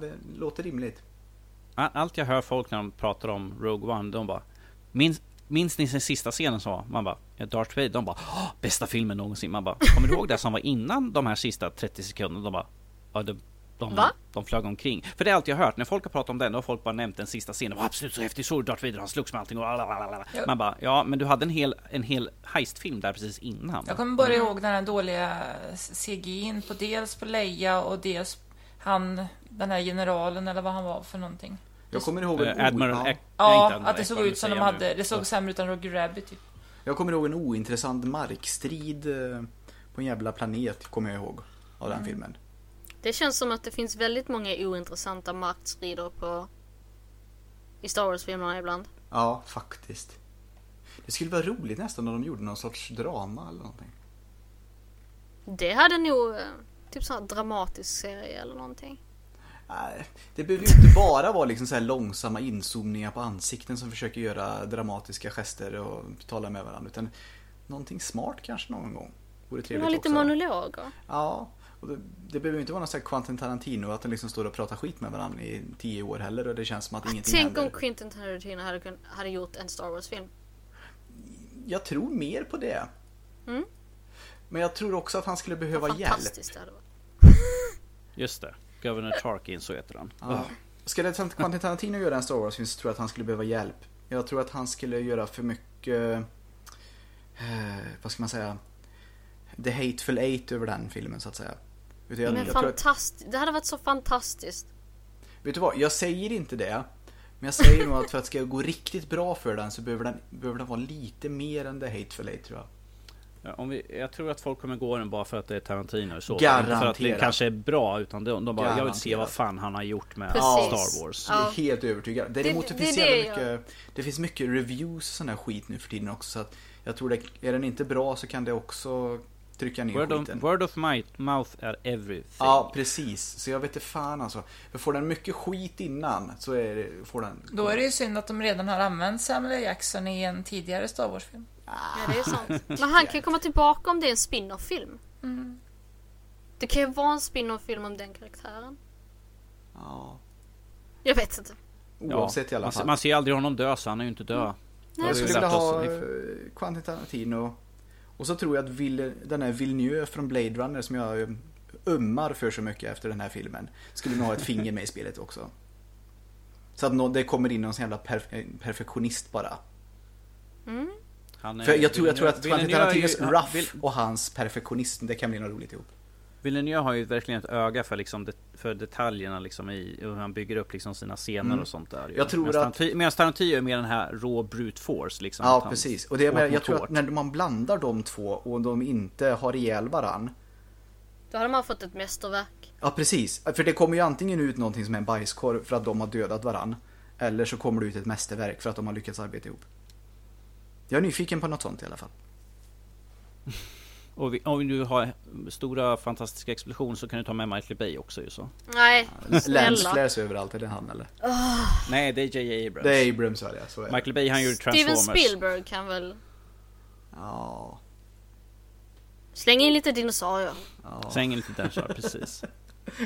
Det låter rimligt. Allt jag hör folk när de pratar om Rogue One, de bara minns ni den sista scenen som var? Man bara, Darth Vader, de bara, bästa filmen någonsin. Man bara, kommer du ihåg det som var innan de här sista 30 sekunderna? De bara, de flög omkring. För det är allt jag hört, när folk har pratat om den, och folk bara nämnt den sista scenen, var absolut så häftigt, så Darth Vader, han slogs med allting och lalalala. Man bara, ja, men du hade en hel heistfilm där precis innan. Jag kommer bara ihåg den här dåliga CGI:n på dels på Leia och dels den här generalen eller vad han var för någonting. Jag kommer ihåg Admiral X. Ja, att det såg ut som de hade. Det såg sämre utan Roger Rabbit typ. Jag kommer ihåg en ointressant markstrid på en jävla planet, kommer jag ihåg av den filmen. Det känns som att det finns väldigt många ointressanta markstrider i Star Wars-filmerna ibland. Ja, faktiskt. Det skulle vara roligt nästan när de gjorde någon sorts drama eller någonting. Det hade nog... Typ sån här dramatisk serie eller någonting. Nej, det behöver ju inte bara vara liksom så här långsamma inzoomningar på ansikten som försöker göra dramatiska gester och tala med varandra, utan någonting smart kanske någon gång. Vore trevligt också. Lite monologer. Ja, och det behöver ju inte vara någon sån här Quentin Tarantino att de liksom står och pratar skit med varandra i 10 år heller, och det känns som att ingenting händer. Tänk om Quentin Tarantino hade gjort en Star Wars-film. Jag tror mer på det. Mm. Men jag tror också att han skulle behöva hjälp. Just det. Governor Tarkin, så heter han. Ja. Skulle Quentin Tarantino göra en Star Wars-film så tror jag att han skulle behöva hjälp. Jag tror att han skulle göra för mycket... vad ska man säga? The Hateful Eight över den filmen, så att säga. Men det hade varit så fantastiskt. Vet du vad? Jag säger inte det. Men jag säger nog att för att det ska gå riktigt bra för den så behöver den vara lite mer än The Hateful Eight, tror jag. Jag tror att folk kommer gå den bara för att det är Tarantino så. Garanterat. För att det kanske är bra, utan de bara, jag vill se vad fan han har gjort med Star Wars. Ja. Det är helt övertygad. Däremot det finns mycket reviews och sån här skit nu för tiden också, så att jag tror att är den inte bra så kan det också trycka ner skiten. Word of mouth är everything. Ja, precis. Så jag vet inte fan alltså. Får den mycket skit innan så får den... Då är det ju synd att de redan har använt Samuel Jackson i en tidigare Star Wars-film. Ja, det är sant. Men han kan komma tillbaka om det är en spin-off-film. Mm. Det kan ju vara en spin-off-film om den karaktären. Ja. Jag vet inte. Oavsett i alla fall. Man ser aldrig honom dö, så han är ju inte död. Mm. Jag skulle vilja ha Quentin Tarantino. Och så tror jag att den här Villeneuve från Blade Runner, som jag ömmar för så mycket efter den här filmen, skulle nog ha ett finger med i spelet också. Så att det kommer in någon sån jävla perfektionist bara. Mm. För jag tror att Quentin Tarantinos rough och hans perfektionism, det kan bli något roligt ihop. Villeneuve har ju verkligen ett öga för, liksom, för detaljerna liksom, i hur han bygger upp liksom, sina scener och sånt där. Jag tror medan Tarantino är mer den här raw brute force. Liksom, ja, precis. Och det är med, jag tror att när man blandar de två och de inte har ihjäl varann, då har man fått ett mästerverk. Ja, precis. För det kommer ju antingen ut någonting som är en bajskorv för att de har dödat varann, eller så kommer det ut ett mästerverk för att de har lyckats arbeta ihop. Jag är nyfiken på något sånt i alla fall. Och om du har stora fantastiska explosioner så kan du ta med Michael Bay också ju så. Nej, länsflärs överallt, är det han eller? Oh. Nej, det är J.J. Abrams. Det är Abrams, ja, så är det. Michael Bay, han gjorde Transformers. Steven Spielberg kan väl... Ja. Släng in lite dinosaurier. Ja. Släng in lite dinosaurier, precis.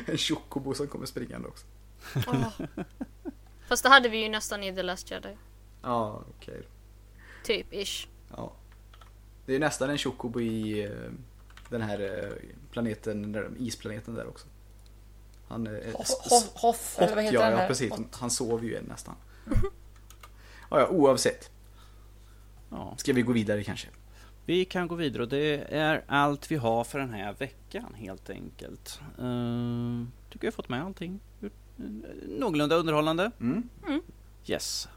En Chocobo som kommer springande också. Oh. Fast det hade vi ju nästan i The Last Jedi. Ja, okej. Okay. Typ, ish. Ja. Det är nästan en Chocobo i den här planeten, isplaneten där också. Han är Hoff eller vad heter den? Ja, precis. Han sov ju nästan. Ja, oavsett. Ska vi gå vidare kanske? Vi kan gå vidare, och det är allt vi har för den här veckan helt enkelt. Tycker jag har fått med allting. Någorlunda underhållande. Yes.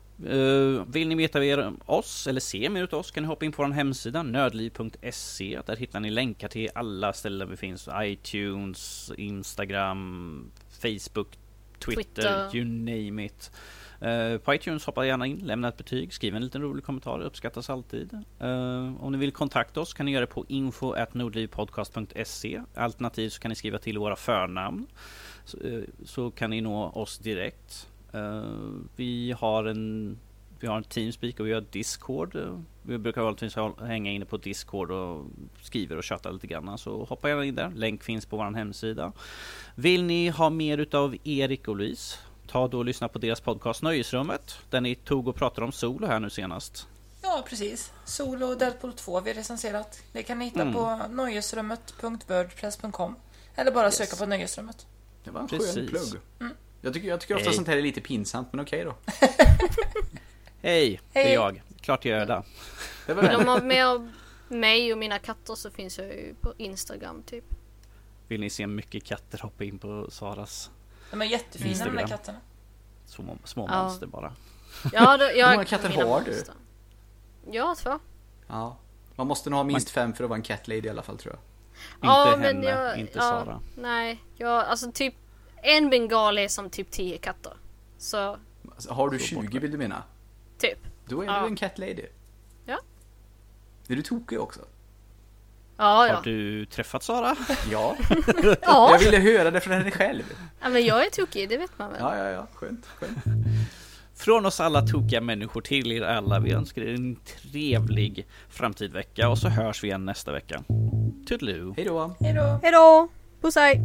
Vill ni veta mer om oss eller se mer av oss, kan ni hoppa in på vår hemsida nördliv.se. Där hittar ni länkar till alla ställen vi finns. iTunes, Instagram, Facebook, Twitter. You name it. På iTunes hoppa gärna in, lämna ett betyg, skriv en liten rolig kommentar, uppskattas alltid. Om ni vill kontakta oss kan ni göra det på info@nordlivpodcast.se. Alternativt så kan ni skriva till våra förnamn, så kan ni nå oss direkt. Vi har en Teamspeak och vi har Discord. Vi brukar alltid hänga inne på Discord och skriver och chatta lite grann, så hoppa gärna in där. Länk finns på vår hemsida. Vill ni ha mer utav Erik och Louise, ta då och lyssna på deras podcast Nöjesrummet, där ni tog och pratade om Solo här nu senast. Ja, precis. Solo och Deadpool 2 vi recenserat. Det kan ni hitta på nöjesrummet.wordpress.com eller bara söka på Nöjesrummet. Det var en skön plugg. Jag tycker ofta sånt här är lite pinsamt, men okej då. Hej, det är jag. Klart jag är där. De har med mig och mina katter, så finns jag ju på Instagram typ. Vill ni se mycket katter, hoppa in på Saras. De är jättefina de där katterna. Små monster bara. Ja, hur många katter har du? Ja, 2. Ja. Man måste nog ha minst 5 för att vara en cat lady i alla fall, tror jag. Inte henne, inte Sara. Nej, alltså typ en bengal är som typ 10 katter. Så har du 20 vill du mena? Typ. Då är du en cat lady. Ja. Är du tokig också? Ja. Har du träffat Sara? Ja. Jag ville höra det från henne själv. Ja, men jag är tokig, det vet man väl. Ja, skönt. Från oss alla tokiga människor till er alla, vi önskar er en trevlig framtidvecka, och så hörs vi igen nästa vecka. Toodaloo. Hej då. Puss hej.